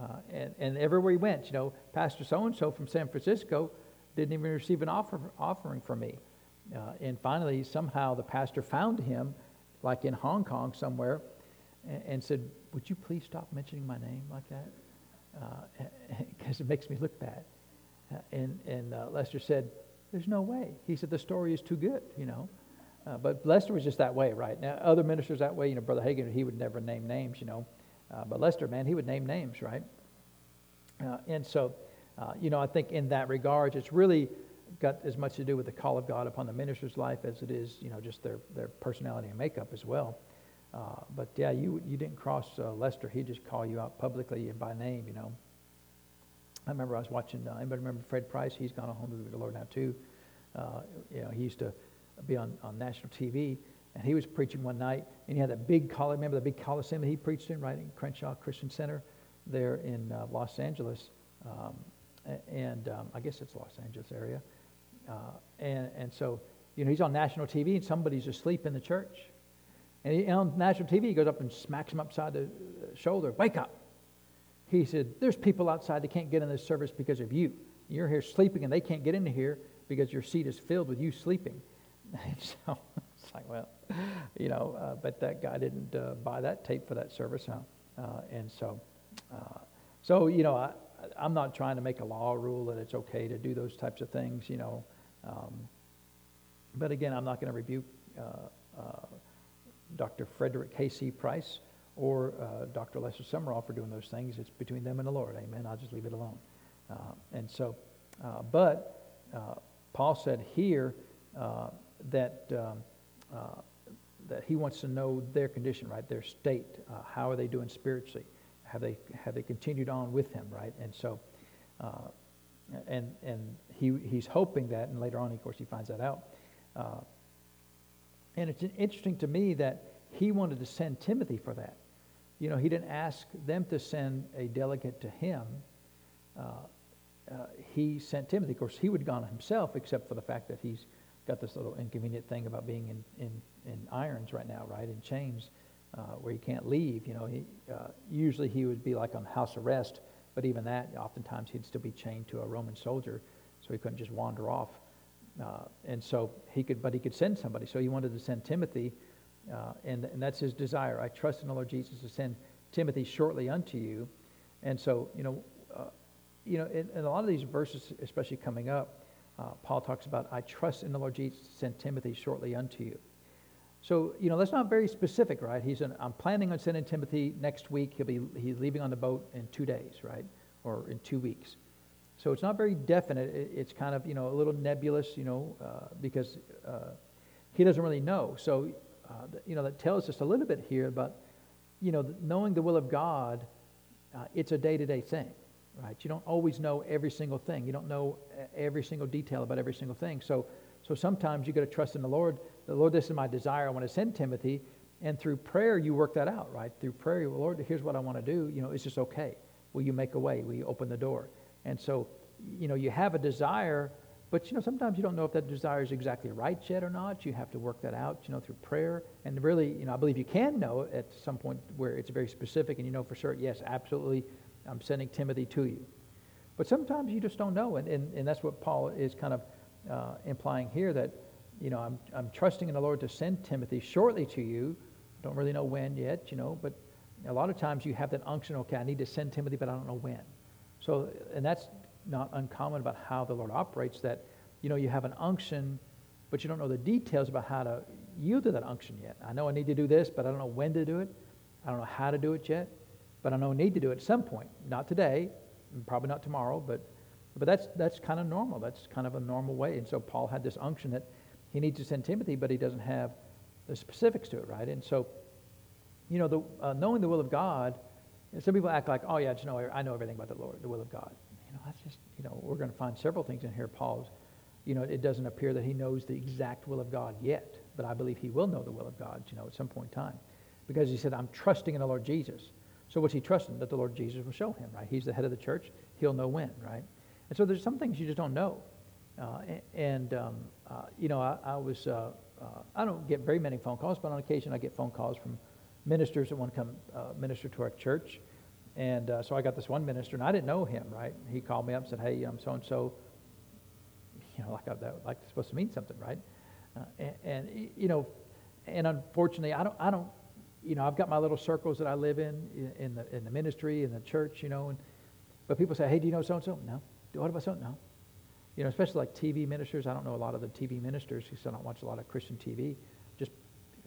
Uh, and and everywhere he went, you know, "Pastor so and so from San Francisco didn't even receive an offer, offering for me." Uh, and finally, somehow the pastor found him, like in Hong Kong somewhere, and, and said, would you please stop mentioning my name like that? Because uh, it makes me look bad. Uh, and and uh, Lester said, there's no way. He said, the story is too good, you know. Uh, but Lester was just that way, right? Now, other ministers that way, you know, Brother Hagin, he would never name names, you know. Uh, but Lester, man, he would name names, right? Uh, and so, uh, you know, I think in that regard, it's really got as much to do with the call of God upon the minister's life as it is, you know, just their, their personality and makeup as well. Uh, but, yeah, you you didn't cross uh, Lester. He'd just call you out publicly and by name, you know. I remember I was watching, uh, anybody remember Fred Price? He's gone home to the Lord now, too. Uh, you know, he used to be on, on national T V, and he was preaching one night, and he had that big call. Remember the big coliseum that he preached in, right, in Crenshaw Christian Center there in uh, Los Angeles. Um, and um, I guess it's Los Angeles area. Uh, and, and so, you know, he's on national T V, and somebody's asleep in the church. And, he, and on national T V, he goes up and smacks him upside the shoulder. Wake up. He said, there's people outside that can't get in this service because of you. You're here sleeping, and they can't get into here because your seat is filled with you sleeping. And so it's like, well, you know, uh, but that guy didn't uh, buy that tape for that service. Huh? Uh, and so, uh, so you know, I, I'm not trying to make a law rule that it's okay to do those types of things, you know. Um, but again, I'm not going to rebuke uh, uh, Doctor Frederick K C Price or uh, Doctor Lester Sumrall for doing those things. It's between them and the Lord. Amen. I'll just leave it alone. Uh, and so, uh, but uh, Paul said here uh, that um, uh, that he wants to know their condition, right? Their state. Uh, how are they doing spiritually? Have they have they continued on with him, right? And so, uh, and and he he's hoping that, and later on, of course, he finds that out. Uh, and it's interesting to me that he wanted to send Timothy for that. You know, he didn't ask them to send a delegate to him. Uh, uh, he sent Timothy. Of course, he would have gone himself, except for the fact that he's got this little inconvenient thing about being in, in, in irons right now, right, in chains. Uh, where he can't leave, you know, he, uh, usually he would be like on house arrest, but even that, oftentimes he'd still be chained to a Roman soldier, so he couldn't just wander off. Uh, and so he could, but he could send somebody. So he wanted to send Timothy, uh, and, and that's his desire. I trust in the Lord Jesus to send Timothy shortly unto you. And so, you know, uh, you know, in, in a lot of these verses, especially coming up, uh, Paul talks about, I trust in the Lord Jesus to send Timothy shortly unto you. So, you know, that's not very specific, right? He's an, I'm planning on sending Timothy next week. He'll be he's leaving on the boat in two days, right? Or in two weeks. So it's not very definite. It, it's kind of, you know, a little nebulous, you know, uh, because uh, he doesn't really know. So, uh, you know, that tells us a little bit here about, you know, knowing the will of God, uh, it's a day-to-day thing, right? You don't always know every single thing. You don't know every single detail about every single thing. So, so sometimes you got to trust in the Lord. The Lord, this is my desire. I want to send Timothy. And through prayer, you work that out, right? Through prayer, well, Lord, here's what I want to do. You know, it's just okay. Will you make a way? Will you open the door? And so, you know, you have a desire, but, you know, sometimes you don't know if that desire is exactly right yet or not. You have to work that out, you know, through prayer. And really, you know, I believe you can know at some point where it's very specific and you know for sure, yes, absolutely, I'm sending Timothy to you. But sometimes you just don't know. And, and, and that's what Paul is kind of uh, implying here, that, you know, I'm I'm trusting in the Lord to send Timothy shortly to you. Don't really know when yet, you know, but a lot of times you have that unction, okay, I need to send Timothy, but I don't know when. So, and that's not uncommon about how the Lord operates, that, you know, you have an unction, but you don't know the details about how to yield to that unction yet. I know I need to do this, but I don't know when to do it. I don't know how to do it yet, but I know I need to do it at some point. Not today, probably not tomorrow, but but that's that's kind of normal. That's kind of a normal way. And so Paul had this unction that he needs to send Timothy, but he doesn't have the specifics to it, right? And so, you know, the, uh, knowing the will of God, you know, some people act like, oh, yeah, I just know, I know everything about the Lord, the will of God. You know, that's just, you know, we're going to find several things in here. Paul's, you know, it doesn't appear that he knows the exact will of God yet, but I believe he will know the will of God, you know, at some point in time, because he said, I'm trusting in the Lord Jesus. So what's he trusting? That the Lord Jesus will show him, right? He's the head of the church. He'll know when, right? And so there's some things you just don't know. Uh, and, um, uh, you know, I, I was, uh, uh, I don't get very many phone calls, but on occasion I get phone calls from ministers that want to come uh, minister to our church. And uh, so I got this one minister, and I didn't know him, right? He called me up and said, hey, I'm so-and-so, you know, like I, that, like it's supposed to mean something, right? Uh, and, and you know, and unfortunately, I don't, I don't, you know, I've got my little circles that I live in, in, in the in the ministry, in the church, you know, and but people say, hey, do you know so and so? No. Do what about so? No. You know, especially like T V ministers. I don't know a lot of the T V ministers who still don't watch a lot of Christian T V. Just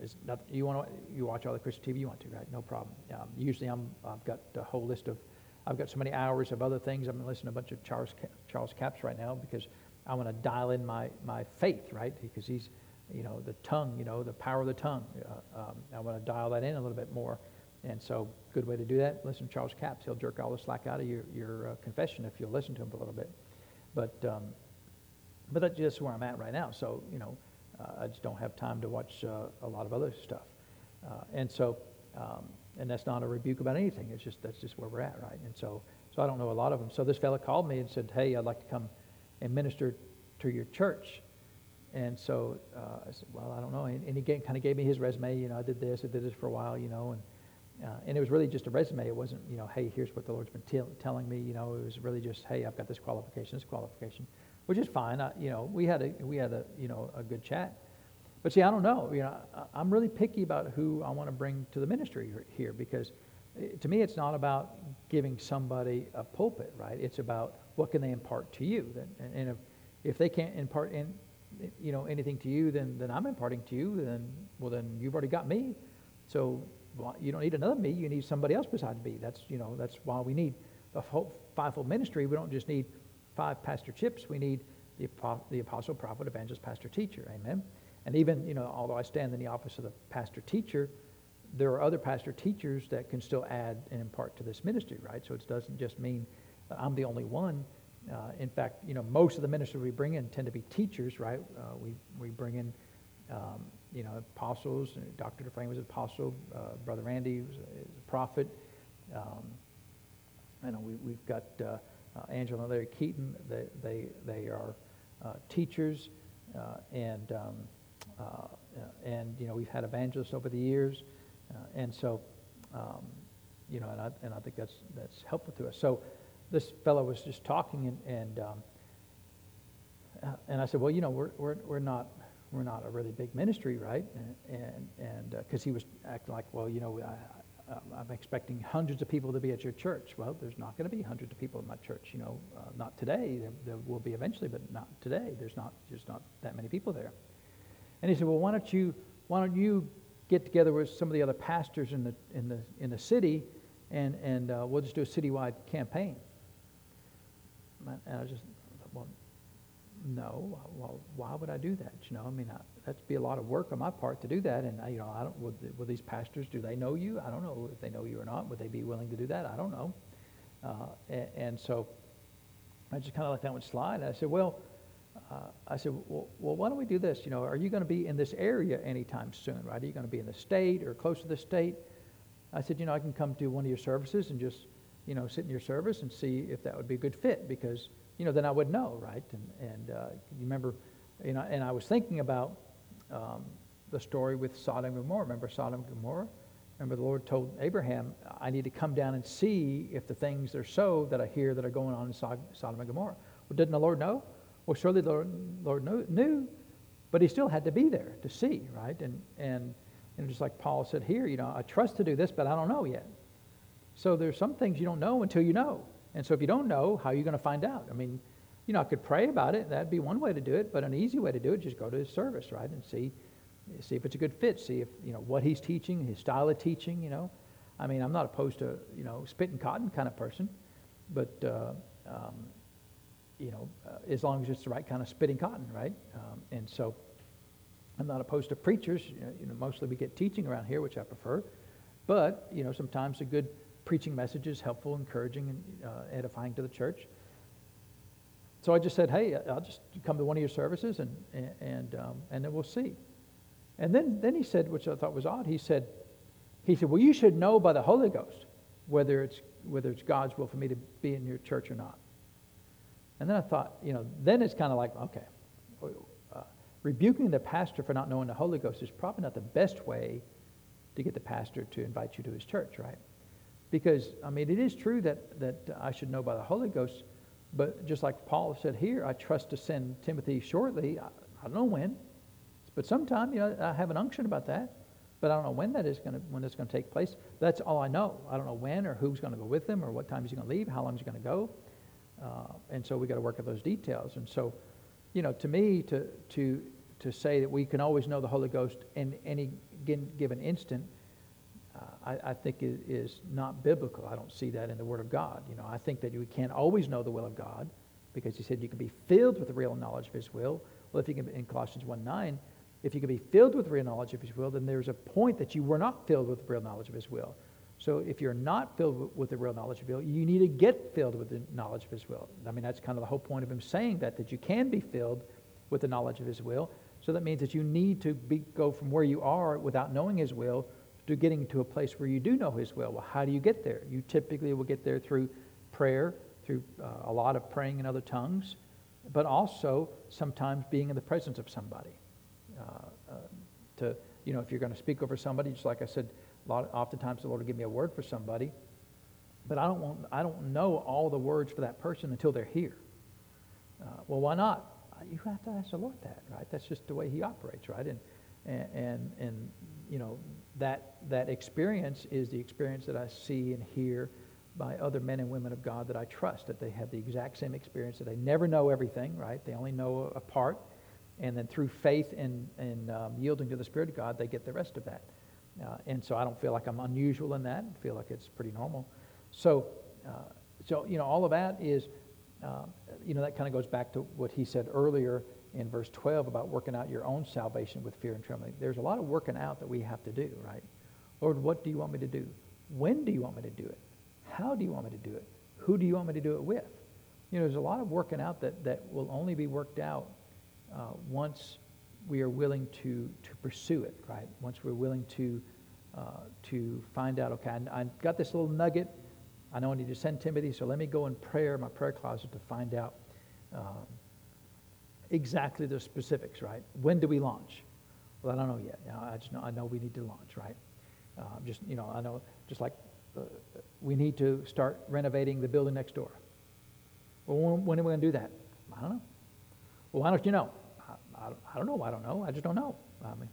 is nothing. You want to you watch all the Christian T V you want to, right? No problem. Um, usually, I'm I've got a whole list of. I've got so many hours of other things. I'm listening to a bunch of Charles Charles Capps right now because I want to dial in my, my faith, right? Because he's, you know, the tongue, you know, the power of the tongue. Uh, um, I want to dial that in a little bit more. And so, good way to do that, listen to Charles Capps. He'll jerk all the slack out of your, your uh, confession if you'll listen to him for a little bit. But um, but that's just where I'm at right now. So, you know, uh, I just don't have time to watch uh, a lot of other stuff. Uh, and so... Um, And that's not a rebuke about anything. It's just, that's just where we're at, right? And so, so I don't know a lot of them. So this fella called me and said, hey, I'd like to come and minister to your church. And so uh, I said, well, I don't know. And, and he kind of gave me his resume. You know, I did this, I did this for a while, you know. And uh, and it was really just a resume. It wasn't, you know, hey, here's what the Lord's been te- telling me. You know, it was really just, hey, I've got this qualification, this qualification, which is fine. I, you know, we had a, we had a, you know, a good chat. But see, I don't know. You know, I'm really picky about who I want to bring to the ministry here because, to me, it's not about giving somebody a pulpit, right? It's about what can they impart to you, and if if they can't impart in, you know, anything to you, then then I'm imparting to you. Then well, then you've already got me, so well, you don't need another me. You need somebody else besides me. That's you know that's why we need a fivefold ministry. We don't just need five pastor chips. We need the the apostle, prophet, evangelist, pastor, teacher. Amen. And even, you know, although I stand in the office of the pastor-teacher, there are other pastor-teachers that can still add and impart to this ministry, right? So it doesn't just mean I'm the only one. Uh, in fact, you know, most of the ministers we bring in tend to be teachers, right? Uh, we we bring in, um, you know, apostles. Doctor Dufresne was an apostle. Uh, Brother Randy was a, was a prophet. Um, I know we, we've got uh, uh, Angela and Larry Keaton. They, they, they are uh, teachers. Uh, and... Um, Uh, and you know we've had evangelists over the years, uh, and so um, you know, and I and I think that's that's helpful to us. So this fellow was just talking, and and um, uh, and I said, well, you know, we're we're we're not we're not a really big ministry, right? And and because uh, he was acting like, well, you know, I, I, I'm expecting hundreds of people to be at your church. Well, there's not going to be hundreds of people in my church, you know, uh, not today. There, there will be eventually, but not today. There's not there's not that many people there. And he said, well, why don't you why don't you get together with some of the other pastors in the in the in the city, and and uh, we'll just do a citywide campaign. And I was just, well, no, well, why would I do that? You know, I mean, I, that'd be a lot of work on my part to do that. And I, you know, I don't. Will, will these pastors, do they know you? I don't know if they know you or not. Would they be willing to do that? I don't know. Uh, and, and so I just kind of let that one slide. And I said, well. Uh, I said, well, well, why don't we do this? You know, are you going to be in this area anytime soon, right? Are you going to be in the state or close to the state? I said, you know, I can come to one of your services and just, you know, sit in your service and see if that would be a good fit because, you know, then I would know, right? And, and uh, you remember, you know, and I was thinking about um, the story with Sodom and Gomorrah. Remember Sodom and Gomorrah? Remember the Lord told Abraham, I need to come down and see if the things that are so that I hear that are going on in Sod- Sodom and Gomorrah. Well, didn't the Lord know? Well, surely the Lord, Lord knew, but he still had to be there to see, right? And, and and just like Paul said here, you know, I trust to do this, but I don't know yet. So there's some things you don't know until you know. And so if you don't know, how are you going to find out? I mean, you know, I could pray about it. That'd be one way to do it, but an easy way to do it, just go to his service, right? And see see if it's a good fit, see if, you know, what he's teaching, his style of teaching, you know. I mean, I'm not opposed to, you know, spit and cotton kind of person, but... Uh, um, you know, uh, as long as it's the right kind of spitting cotton, right? Um, and so I'm not opposed to preachers. You know, you know, mostly we get teaching around here, which I prefer. But, you know, sometimes a good preaching message is helpful, encouraging, and uh, edifying to the church. So I just said, hey, I'll just come to one of your services, and and um, and then we'll see. And then, then he said, which I thought was odd, he said, he said, well, you should know by the Holy Ghost whether it's whether it's God's will for me to be in your church or not. And then I thought, you know, then it's kind of like, okay, uh, rebuking the pastor for not knowing the Holy Ghost is probably not the best way to get the pastor to invite you to his church, right? Because, I mean, it is true that, that I should know by the Holy Ghost, but just like Paul said here, I trust to send Timothy shortly. I, I don't know when. It's But sometime, you know, I have an unction about that, but I don't know when that is going to, when it's going to take place. That's all I know. I don't know when or who's going to go with him or what time he's going to leave, how long he's going to go. Uh, and so we got to work out those details. And so, you know, to me, to to to say that we can always know the Holy Ghost in any given instant, uh, I, I think it is not biblical. I don't see that in the Word of God. You know, I think that we can't always know the will of God, because he said you can be filled with the real knowledge of his will. Well, if you can, in Colossians one nine, if you can be filled with the real knowledge of his will, then there's a point that you were not filled with the real knowledge of his will. So if you're not filled with the real knowledge of his will, you need to get filled with the knowledge of his will. I mean, that's kind of the whole point of him saying that, that you can be filled with the knowledge of his will. So that means that you need to be, go from where you are without knowing his will to getting to a place where you do know his will. Well, how do you get there? You typically will get there through prayer, through uh, a lot of praying in other tongues, but also sometimes being in the presence of somebody. Uh, uh, to, you know, if you're going to speak over somebody, just like I said, a lot, oftentimes the Lord will give me a word for somebody, but I don't want, I don't know all the words for that person until they're here. Uh, well, why not? You have to ask the Lord that, right? That's just the way he operates, right? And and and you know that that experience is the experience that I see and hear by other men and women of God that I trust, that they have the exact same experience, that they never know everything, right? They only know a part, and then through faith and and um, yielding to the Spirit of God, they get the rest of that. Uh, and so I don't feel like I'm unusual in that. I feel like it's pretty normal. So uh, so you know all of that is. Uh, you know, that kind of goes back to what he said earlier in verse twelve about working out your own salvation with fear and trembling. There's a lot of working out that we have to do, right? Lord, what do you want me to do? When do you want me to do it? How do you want me to do it? Who do you want me to do it with? You know, there's a lot of working out that, that will only be worked out uh, once we are willing to, to pursue it, right? Once we're willing to uh, to find out, okay, I, I got this little nugget. I know I need to send Timothy, so let me go in prayer, my prayer closet, to find out um, exactly the specifics, right? When do we launch? Well, I don't know yet. You know, I just know, I know we need to launch, right? Uh, just, you know, I know, just like uh, we need to start renovating the building next door. Well, when, when are we going to do that? I don't know. Well, why don't you know? I, I, I don't know. I don't know. I just don't know. I mean,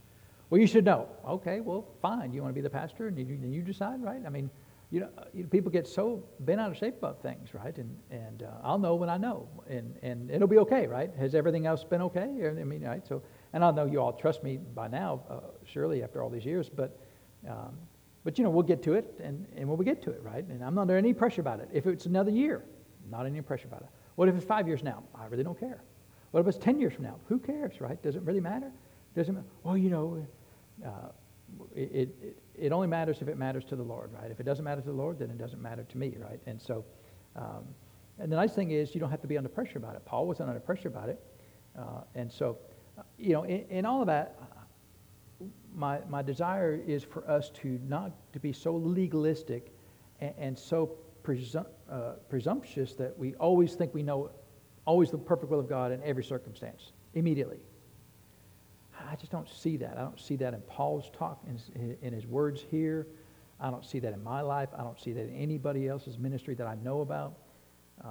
well, you should know. Okay, well, fine. You want to be the pastor, and you, you decide, right? I mean, You know, you know, people get so bent out of shape about things, right? And and uh, I'll know when I know, and, and it'll be okay, right? Has everything else been okay? I mean, right? So, and I know you all trust me by now, uh, surely after all these years, but um, but you know, we'll get to it, and, and when we get to it, right? And I'm not under any pressure about it. If it's another year, not any pressure about it. What if it's five years now? I really don't care. What if it's ten years from now? Who cares, right? Doesn't really matter. Doesn't well, you know. Uh, It, it it only matters if it matters to the Lord, right? If it doesn't matter to the Lord, then it doesn't matter to me, right? And so, um, and the nice thing is you don't have to be under pressure about it. Paul wasn't under pressure about it. Uh, and so, you know, in, in all of that, my my desire is for us to not to be so legalistic and, and so presum, uh, presumptuous that we always think we know always the perfect will of God in every circumstance immediately. I just don't see that. I don't see that in Paul's talk, in, in his words here. I don't see that in my life. I don't see that in anybody else's ministry that I know about. Uh,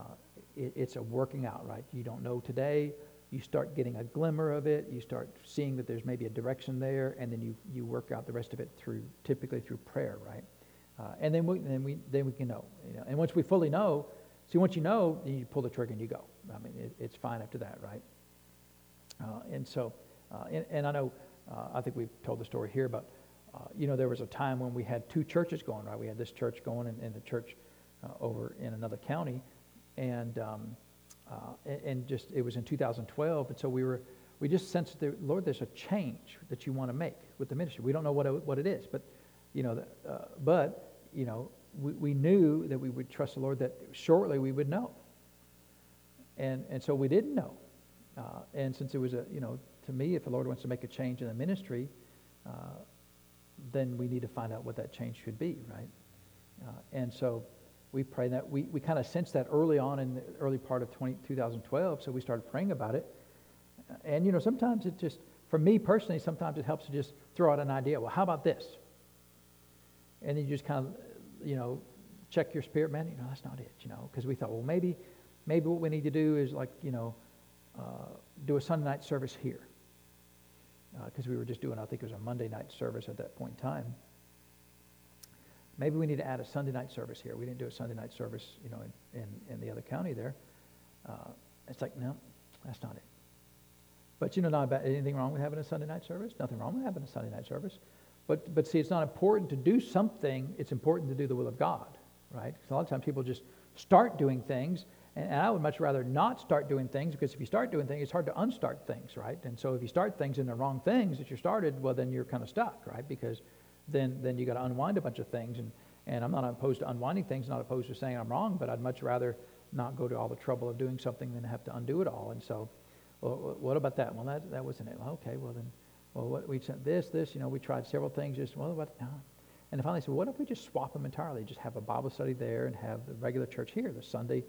it, it's a working out, right? You don't know today. You start getting a glimmer of it. You start seeing that there's maybe a direction there, and then you, you work out the rest of it through, typically through prayer, right? Uh, and then we then we then we can know, you know. And once we fully know, see, once you know, then you pull the trigger and you go. I mean, it, it's fine after that, right? Uh, and so. Uh, and, and I know, uh, I think we've told the story here, but, uh, you know, there was a time when we had two churches going, right? We had this church going and, and the church uh, over in another county, and um, uh, and, and just, it was in two thousand twelve, and so we were, we just sensed, the Lord, there's a change that you want to make with the ministry. We don't know what it, what it is, but, you know, the, uh, but, you know, we, we knew that we would trust the Lord, that shortly we would know, and and so we didn't know, uh, and since it was a, you know, to me, if the Lord wants to make a change in the ministry, uh, then we need to find out what that change should be, right? Uh, and so we pray that. We, we kind of sensed that early on in the early part of twenty, twenty twelve, so we started praying about it. And, you know, sometimes it just, for me personally, sometimes it helps to just throw out an idea. Well, how about this? And then you just kind of, you know, check your spirit, man. You know, that's not it, you know, because we thought, well, maybe, maybe what we need to do is, like, you know, uh, do a Sunday night service here. Uh, because uh, we were just doing, I think it was a Monday night service at that point in time. Maybe we need to add a Sunday night service here. We didn't do a Sunday night service, you know, in, in, in the other county there. Uh, it's like, no, that's not it. But, you know, not about anything wrong with having a Sunday night service. Nothing wrong with having a Sunday night service. But, but see, it's not important to do something. It's important to do the will of God, right? Because a lot of times people just start doing things. And, and I would much rather not start doing things, because if you start doing things, it's hard to unstart things, right? And so if you start things and they're wrong things that you started, well, then you're kind of stuck, right? Because then then you got to unwind a bunch of things. And, and I'm not opposed to unwinding things, not opposed to saying I'm wrong, but I'd much rather not go to all the trouble of doing something than have to undo it all. And so, well, what about that? Well, that that wasn't it. Well, okay, well then, well, what, we sent this, this, you know, we tried several things. Just, well, what? Uh, and finally I said, well, what if we just swap them entirely? Just have a Bible study there and have the regular church here, the Sunday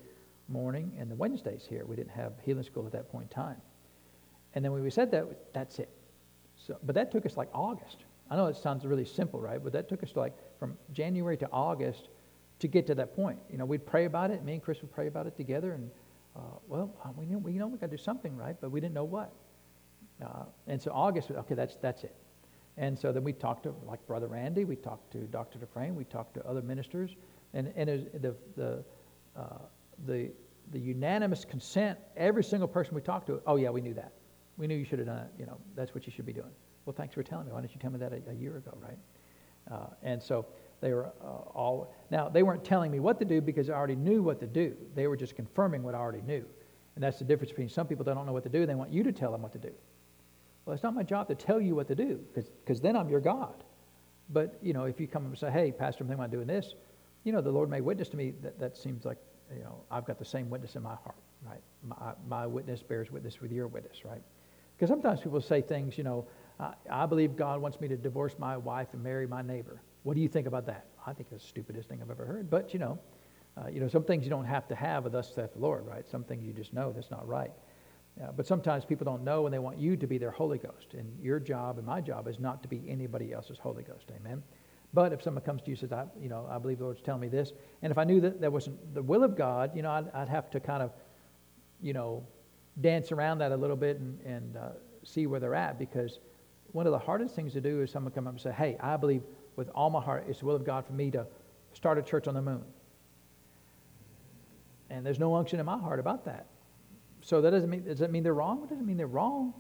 morning and the Wednesdays here. We didn't have healing school at that point in time. And then when we said that, that's it. So, but that took us like August. I know it sounds really simple, right? But that took us like from January to August to get to that point. You know, we'd pray about it. Me and Chris would pray about it together. And, uh, well, we knew we, you know, we got to do something, right? But we didn't know what. Uh, and so August, okay, that's that's it. And so then we talked to, like, Brother Randy. We talked to Doctor Dufresne. We talked to other ministers. And, and it was the, the, uh, the, the unanimous consent, every single person we talked to, oh, yeah, we knew that. We knew you should have done it. You know, that's what you should be doing. Well, thanks for telling me. Why didn't you tell me that a, a year ago, right? Uh, and so they were uh, all, now they weren't telling me what to do because I already knew what to do. They were just confirming what I already knew. And that's the difference between some people that don't know what to do, they want you to tell them what to do. Well, it's not my job to tell you what to do, because then I'm your God. But, you know, if you come and say, hey, Pastor, I'm thinking about doing this, you know, the Lord may witness to me. That, that seems like, you know, I've got the same witness in my heart, right? My, my witness bears witness with your witness, right? Because sometimes people say things, you know, I, I believe God wants me to divorce my wife and marry my neighbor. What do you think about that? I think it's the stupidest thing I've ever heard. But, you know, uh, you know, some things you don't have to have, a thus saith the Lord, right? Some things you just know that's not right. Uh, but sometimes people don't know, and they want you to be their Holy Ghost. And your job and my job is not to be anybody else's Holy Ghost. Amen? But if someone comes to you and says, I, you know, I believe the Lord's telling me this. And if I knew that that wasn't the will of God, you know, I'd, I'd have to kind of, you know, dance around that a little bit and, and uh, see where they're at. Because one of the hardest things to do is someone come up and say, hey, I believe with all my heart, it's the will of God for me to start a church on the moon. And there's no unction in my heart about that. So that doesn't mean, does that mean they're wrong? It doesn't mean they're wrong.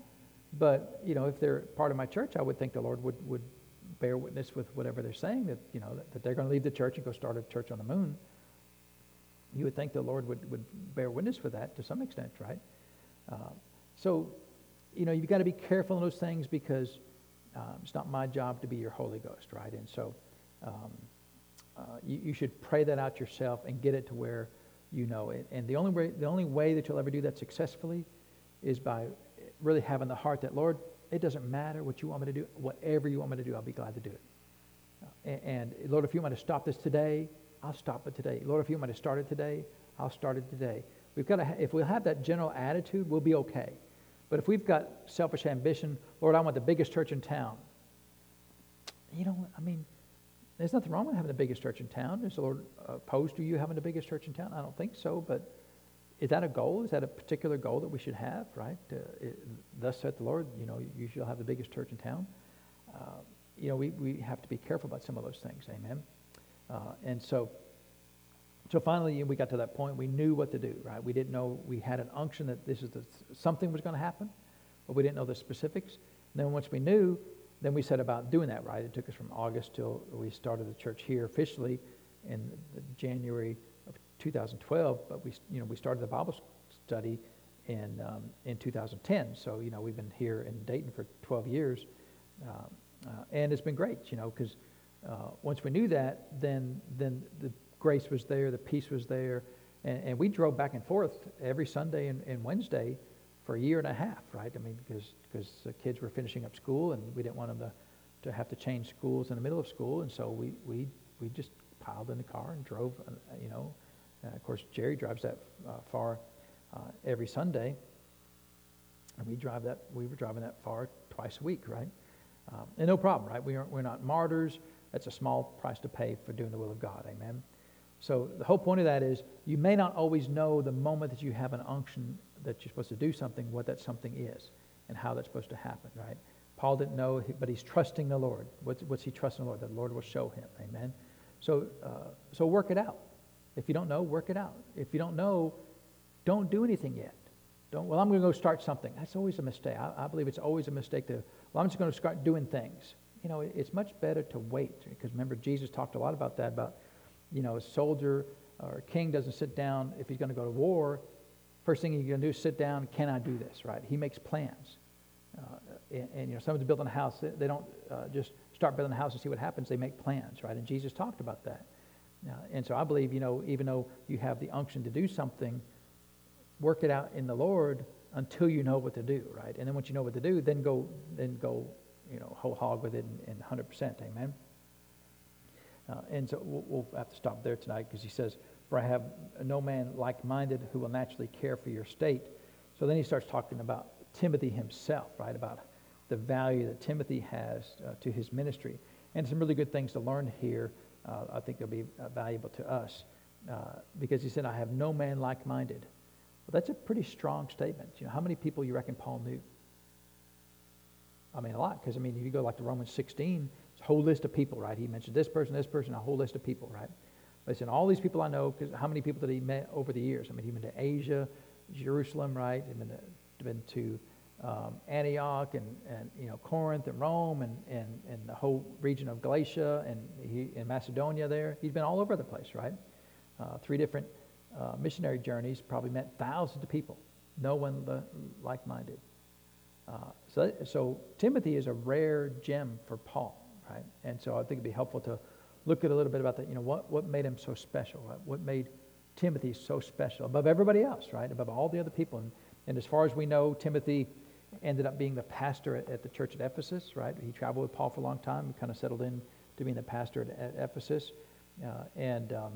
But, you know, if they're part of my church, I would think the Lord would, would bear witness with whatever they're saying, that, you know, that, that they're going to leave the church and go start a church on the moon. You would think the Lord would, would bear witness with that to some extent, right? Uh, so, you know, you've got to be careful in those things, because Um, it's not my job to be your Holy Ghost, right? And so um, uh, you, you should pray that out yourself and get it to where you know it. And the only way, the only way that you'll ever do that successfully is by really having the heart that, Lord, it doesn't matter what you want me to do. Whatever you want me to do, I'll be glad to do it. Uh, and, and Lord, if you want to stop this today, I'll stop it today. Lord, if you want to start it today, I'll start it today. We've got to ha- if we have that general attitude, we'll be okay. But if we've got selfish ambition, Lord, I want the biggest church in town. You know, I mean, there's nothing wrong with having the biggest church in town. Is the Lord opposed to you having the biggest church in town? I don't think so, but is that a goal? Is that a particular goal that we should have, right? Uh, it, thus saith the Lord, you know, you shall have the biggest church in town. Uh, you know, we, we have to be careful about some of those things, amen? Uh, and so, So finally, we got to that point. We knew what to do, right? We didn't know. We had an unction that this is the, something was going to happen, but we didn't know the specifics. And then once we knew, then we set about doing that, right? It took us from August till we started the church here officially in January of two thousand twelve. But we, you know, we started the Bible study in um, in two thousand ten. So, you know, we've been here in Dayton for twelve years, um, uh, and it's been great, you know, because uh, once we knew that, then then the grace was there, the peace was there, and, and we drove back and forth every Sunday and, and Wednesday for a year and a half, right? I mean, because because the kids were finishing up school, and we didn't want them to, to have to change schools in the middle of school, and so we we, we just piled in the car and drove, you know. And of course, Jerry drives that uh, far uh, every Sunday, and we drive that. We were driving that far twice a week, right? Um, and no problem, right? We aren't we're not martyrs. That's a small price to pay for doing the will of God, amen. So the whole point of that is you may not always know the moment that you have an unction that you're supposed to do something, what that something is and how that's supposed to happen, right? Paul didn't know, but he's trusting the Lord. What's, what's he trusting the Lord? The Lord will show him. Amen. So, uh, so work it out. If you don't know, work it out. If you don't know, don't do anything yet. Don't. Well, I'm going to go start something. That's always a mistake. I, I believe it's always a mistake to. Well, I'm just going to start doing things. You know, it, it's much better to wait, because remember Jesus talked a lot about that. About, you know, a soldier or a king doesn't sit down if he's going to go to war. First thing he's going to do is sit down. Can I do this? Right? He makes plans. Uh, and, and, you know, someone's building a house. They, they don't uh, just start building a house and see what happens. They make plans, right? And Jesus talked about that. Uh, and so I believe, you know, even though you have the unction to do something, work it out in the Lord until you know what to do, right? And then once you know what to do, then go, then go, you know, whole hog with it and one hundred percent, amen? Uh, and so we'll, we'll have to stop there tonight, because he says, for I have no man like-minded who will naturally care for your state. So then he starts talking about Timothy himself, right, about the value that Timothy has uh, to his ministry. And some really good things to learn here. Uh, I think they'll be uh, valuable to us, uh, because he said, I have no man like-minded. Well, that's a pretty strong statement. You know, how many people you reckon Paul knew? I mean, a lot, because, I mean, if you go like to Romans sixteen, it's a whole list of people, right? He mentioned this person, this person, a whole list of people, right? But he's in all these people I know, because how many people did he met over the years? I mean, he went to Asia, Jerusalem, right? He'd been to, been to um, Antioch and, and, you know, Corinth and Rome and, and, and the whole region of Galatia and he, in Macedonia there. He's been all over the place, right? Uh, three different uh, missionary journeys, probably met thousands of people. No one le- like-minded. Uh, so, so Timothy is a rare gem for Paul, right? And so I think it'd be helpful to look at a little bit about that. You know, what, what made him so special? Right? What made Timothy so special above everybody else, right? Above all the other people. And, And as far as we know, Timothy ended up being the pastor at, at the church at Ephesus, right? He traveled with Paul for a long time. He kind of settled in to being the pastor at, at Ephesus. Uh, and, um,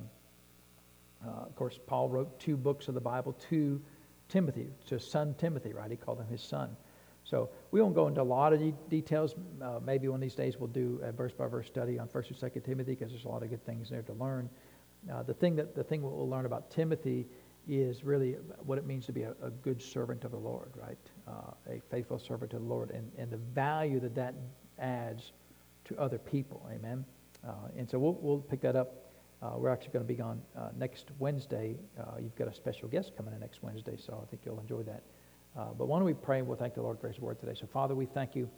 uh, of course, Paul wrote two books of the Bible to Timothy, to son Timothy, right? He called him his son. So we won't go into a lot of de- details. Uh, maybe one of these days we'll do a verse-by-verse study on first and second Timothy, because there's a lot of good things there to learn. Uh, the thing that the thing we'll learn about Timothy is really what it means to be a, a good servant of the Lord, right? Uh, a faithful servant to the Lord, and, and the value that that adds to other people, amen? Uh, and so we'll, we'll pick that up. Uh, we're actually going to be gone uh, next Wednesday. Uh, you've got a special guest coming in next Wednesday, so I think you'll enjoy that. Uh, but why don't we pray, and we'll thank the Lord for his word today. So, Father, we thank you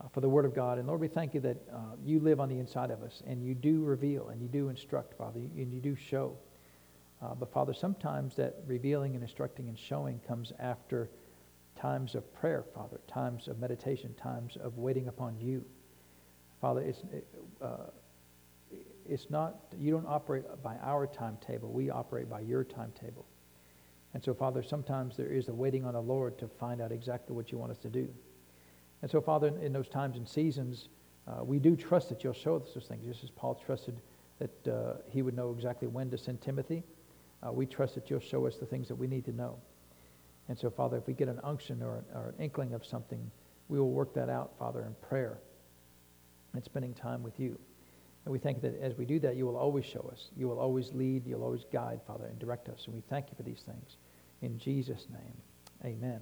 uh, for the word of God, and Lord, we thank you that uh, you live on the inside of us, and you do reveal, and you do instruct, Father, and you do show. Uh, but, Father, sometimes that revealing and instructing and showing comes after times of prayer, Father, times of meditation, times of waiting upon you. Father, it's uh, it's not, you don't operate by our timetable. We operate by your timetable. And so, Father, sometimes there is a waiting on the Lord to find out exactly what you want us to do. And so, Father, in, in those times and seasons, uh, we do trust that you'll show us those things, just as Paul trusted that uh, he would know exactly when to send Timothy. Uh, we trust that you'll show us the things that we need to know. And so, Father, if we get an unction or, or an inkling of something, we will work that out, Father, in prayer and spending time with you. And we thank you that as we do that, you will always show us. You will always lead. You'll always guide, Father, and direct us. And we thank you for these things. In Jesus' name, amen.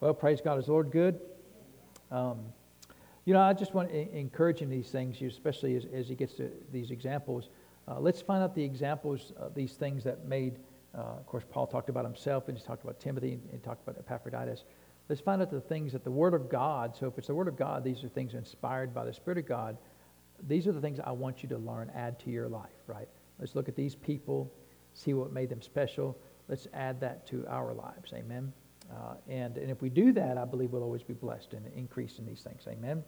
Well, praise God. Is the Lord good? Um, you know, I just want to encourage in these things, especially as, as he gets to these examples. Uh, let's find out the examples of these things that made, uh, of course, Paul talked about himself, and he talked about Timothy, and he talked about Epaphroditus. Let's find out the things that the Word of God, so if it's the Word of God, these are things inspired by the Spirit of God. These are the things I want you to learn, add to your life, right? Let's look at these people, see what made them special. Let's add that to our lives, amen? Uh, and, and if we do that, I believe we'll always be blessed and increased in these things, amen?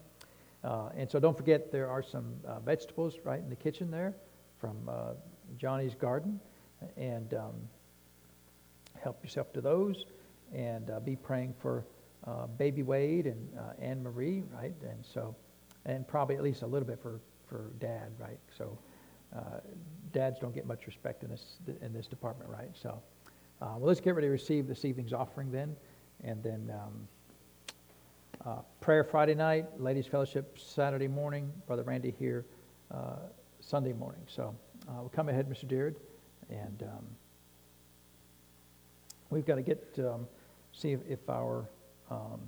Uh, and so don't forget, there are some uh, vegetables, right, in the kitchen there, from uh, Johnny's garden, and um, help yourself to those, and uh, be praying for uh, baby Wade and uh, Anne Marie, right? And so, and probably at least a little bit for, for Dad, right? So, uh, dads don't get much respect in this in this department, right? So, uh, well, let's get ready to receive this evening's offering then, and then um, uh, prayer Friday night, ladies' fellowship Saturday morning. Brother Randy here. Uh, Sunday morning. So uh, we'll come ahead, Mister Deard, and um, we've got to get, um, see if, if our um,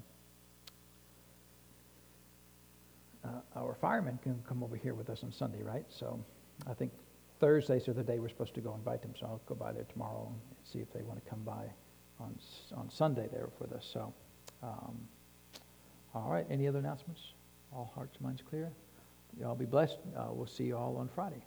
firemen can come over here with us on Sunday, right? So I think Thursdays are the day we're supposed to go invite them, so I'll go by there tomorrow and see if they want to come by on on Sunday there with us. So, um, all right, any other announcements? All hearts and minds clear? Y'all be blessed. Uh, we'll see you all on Friday.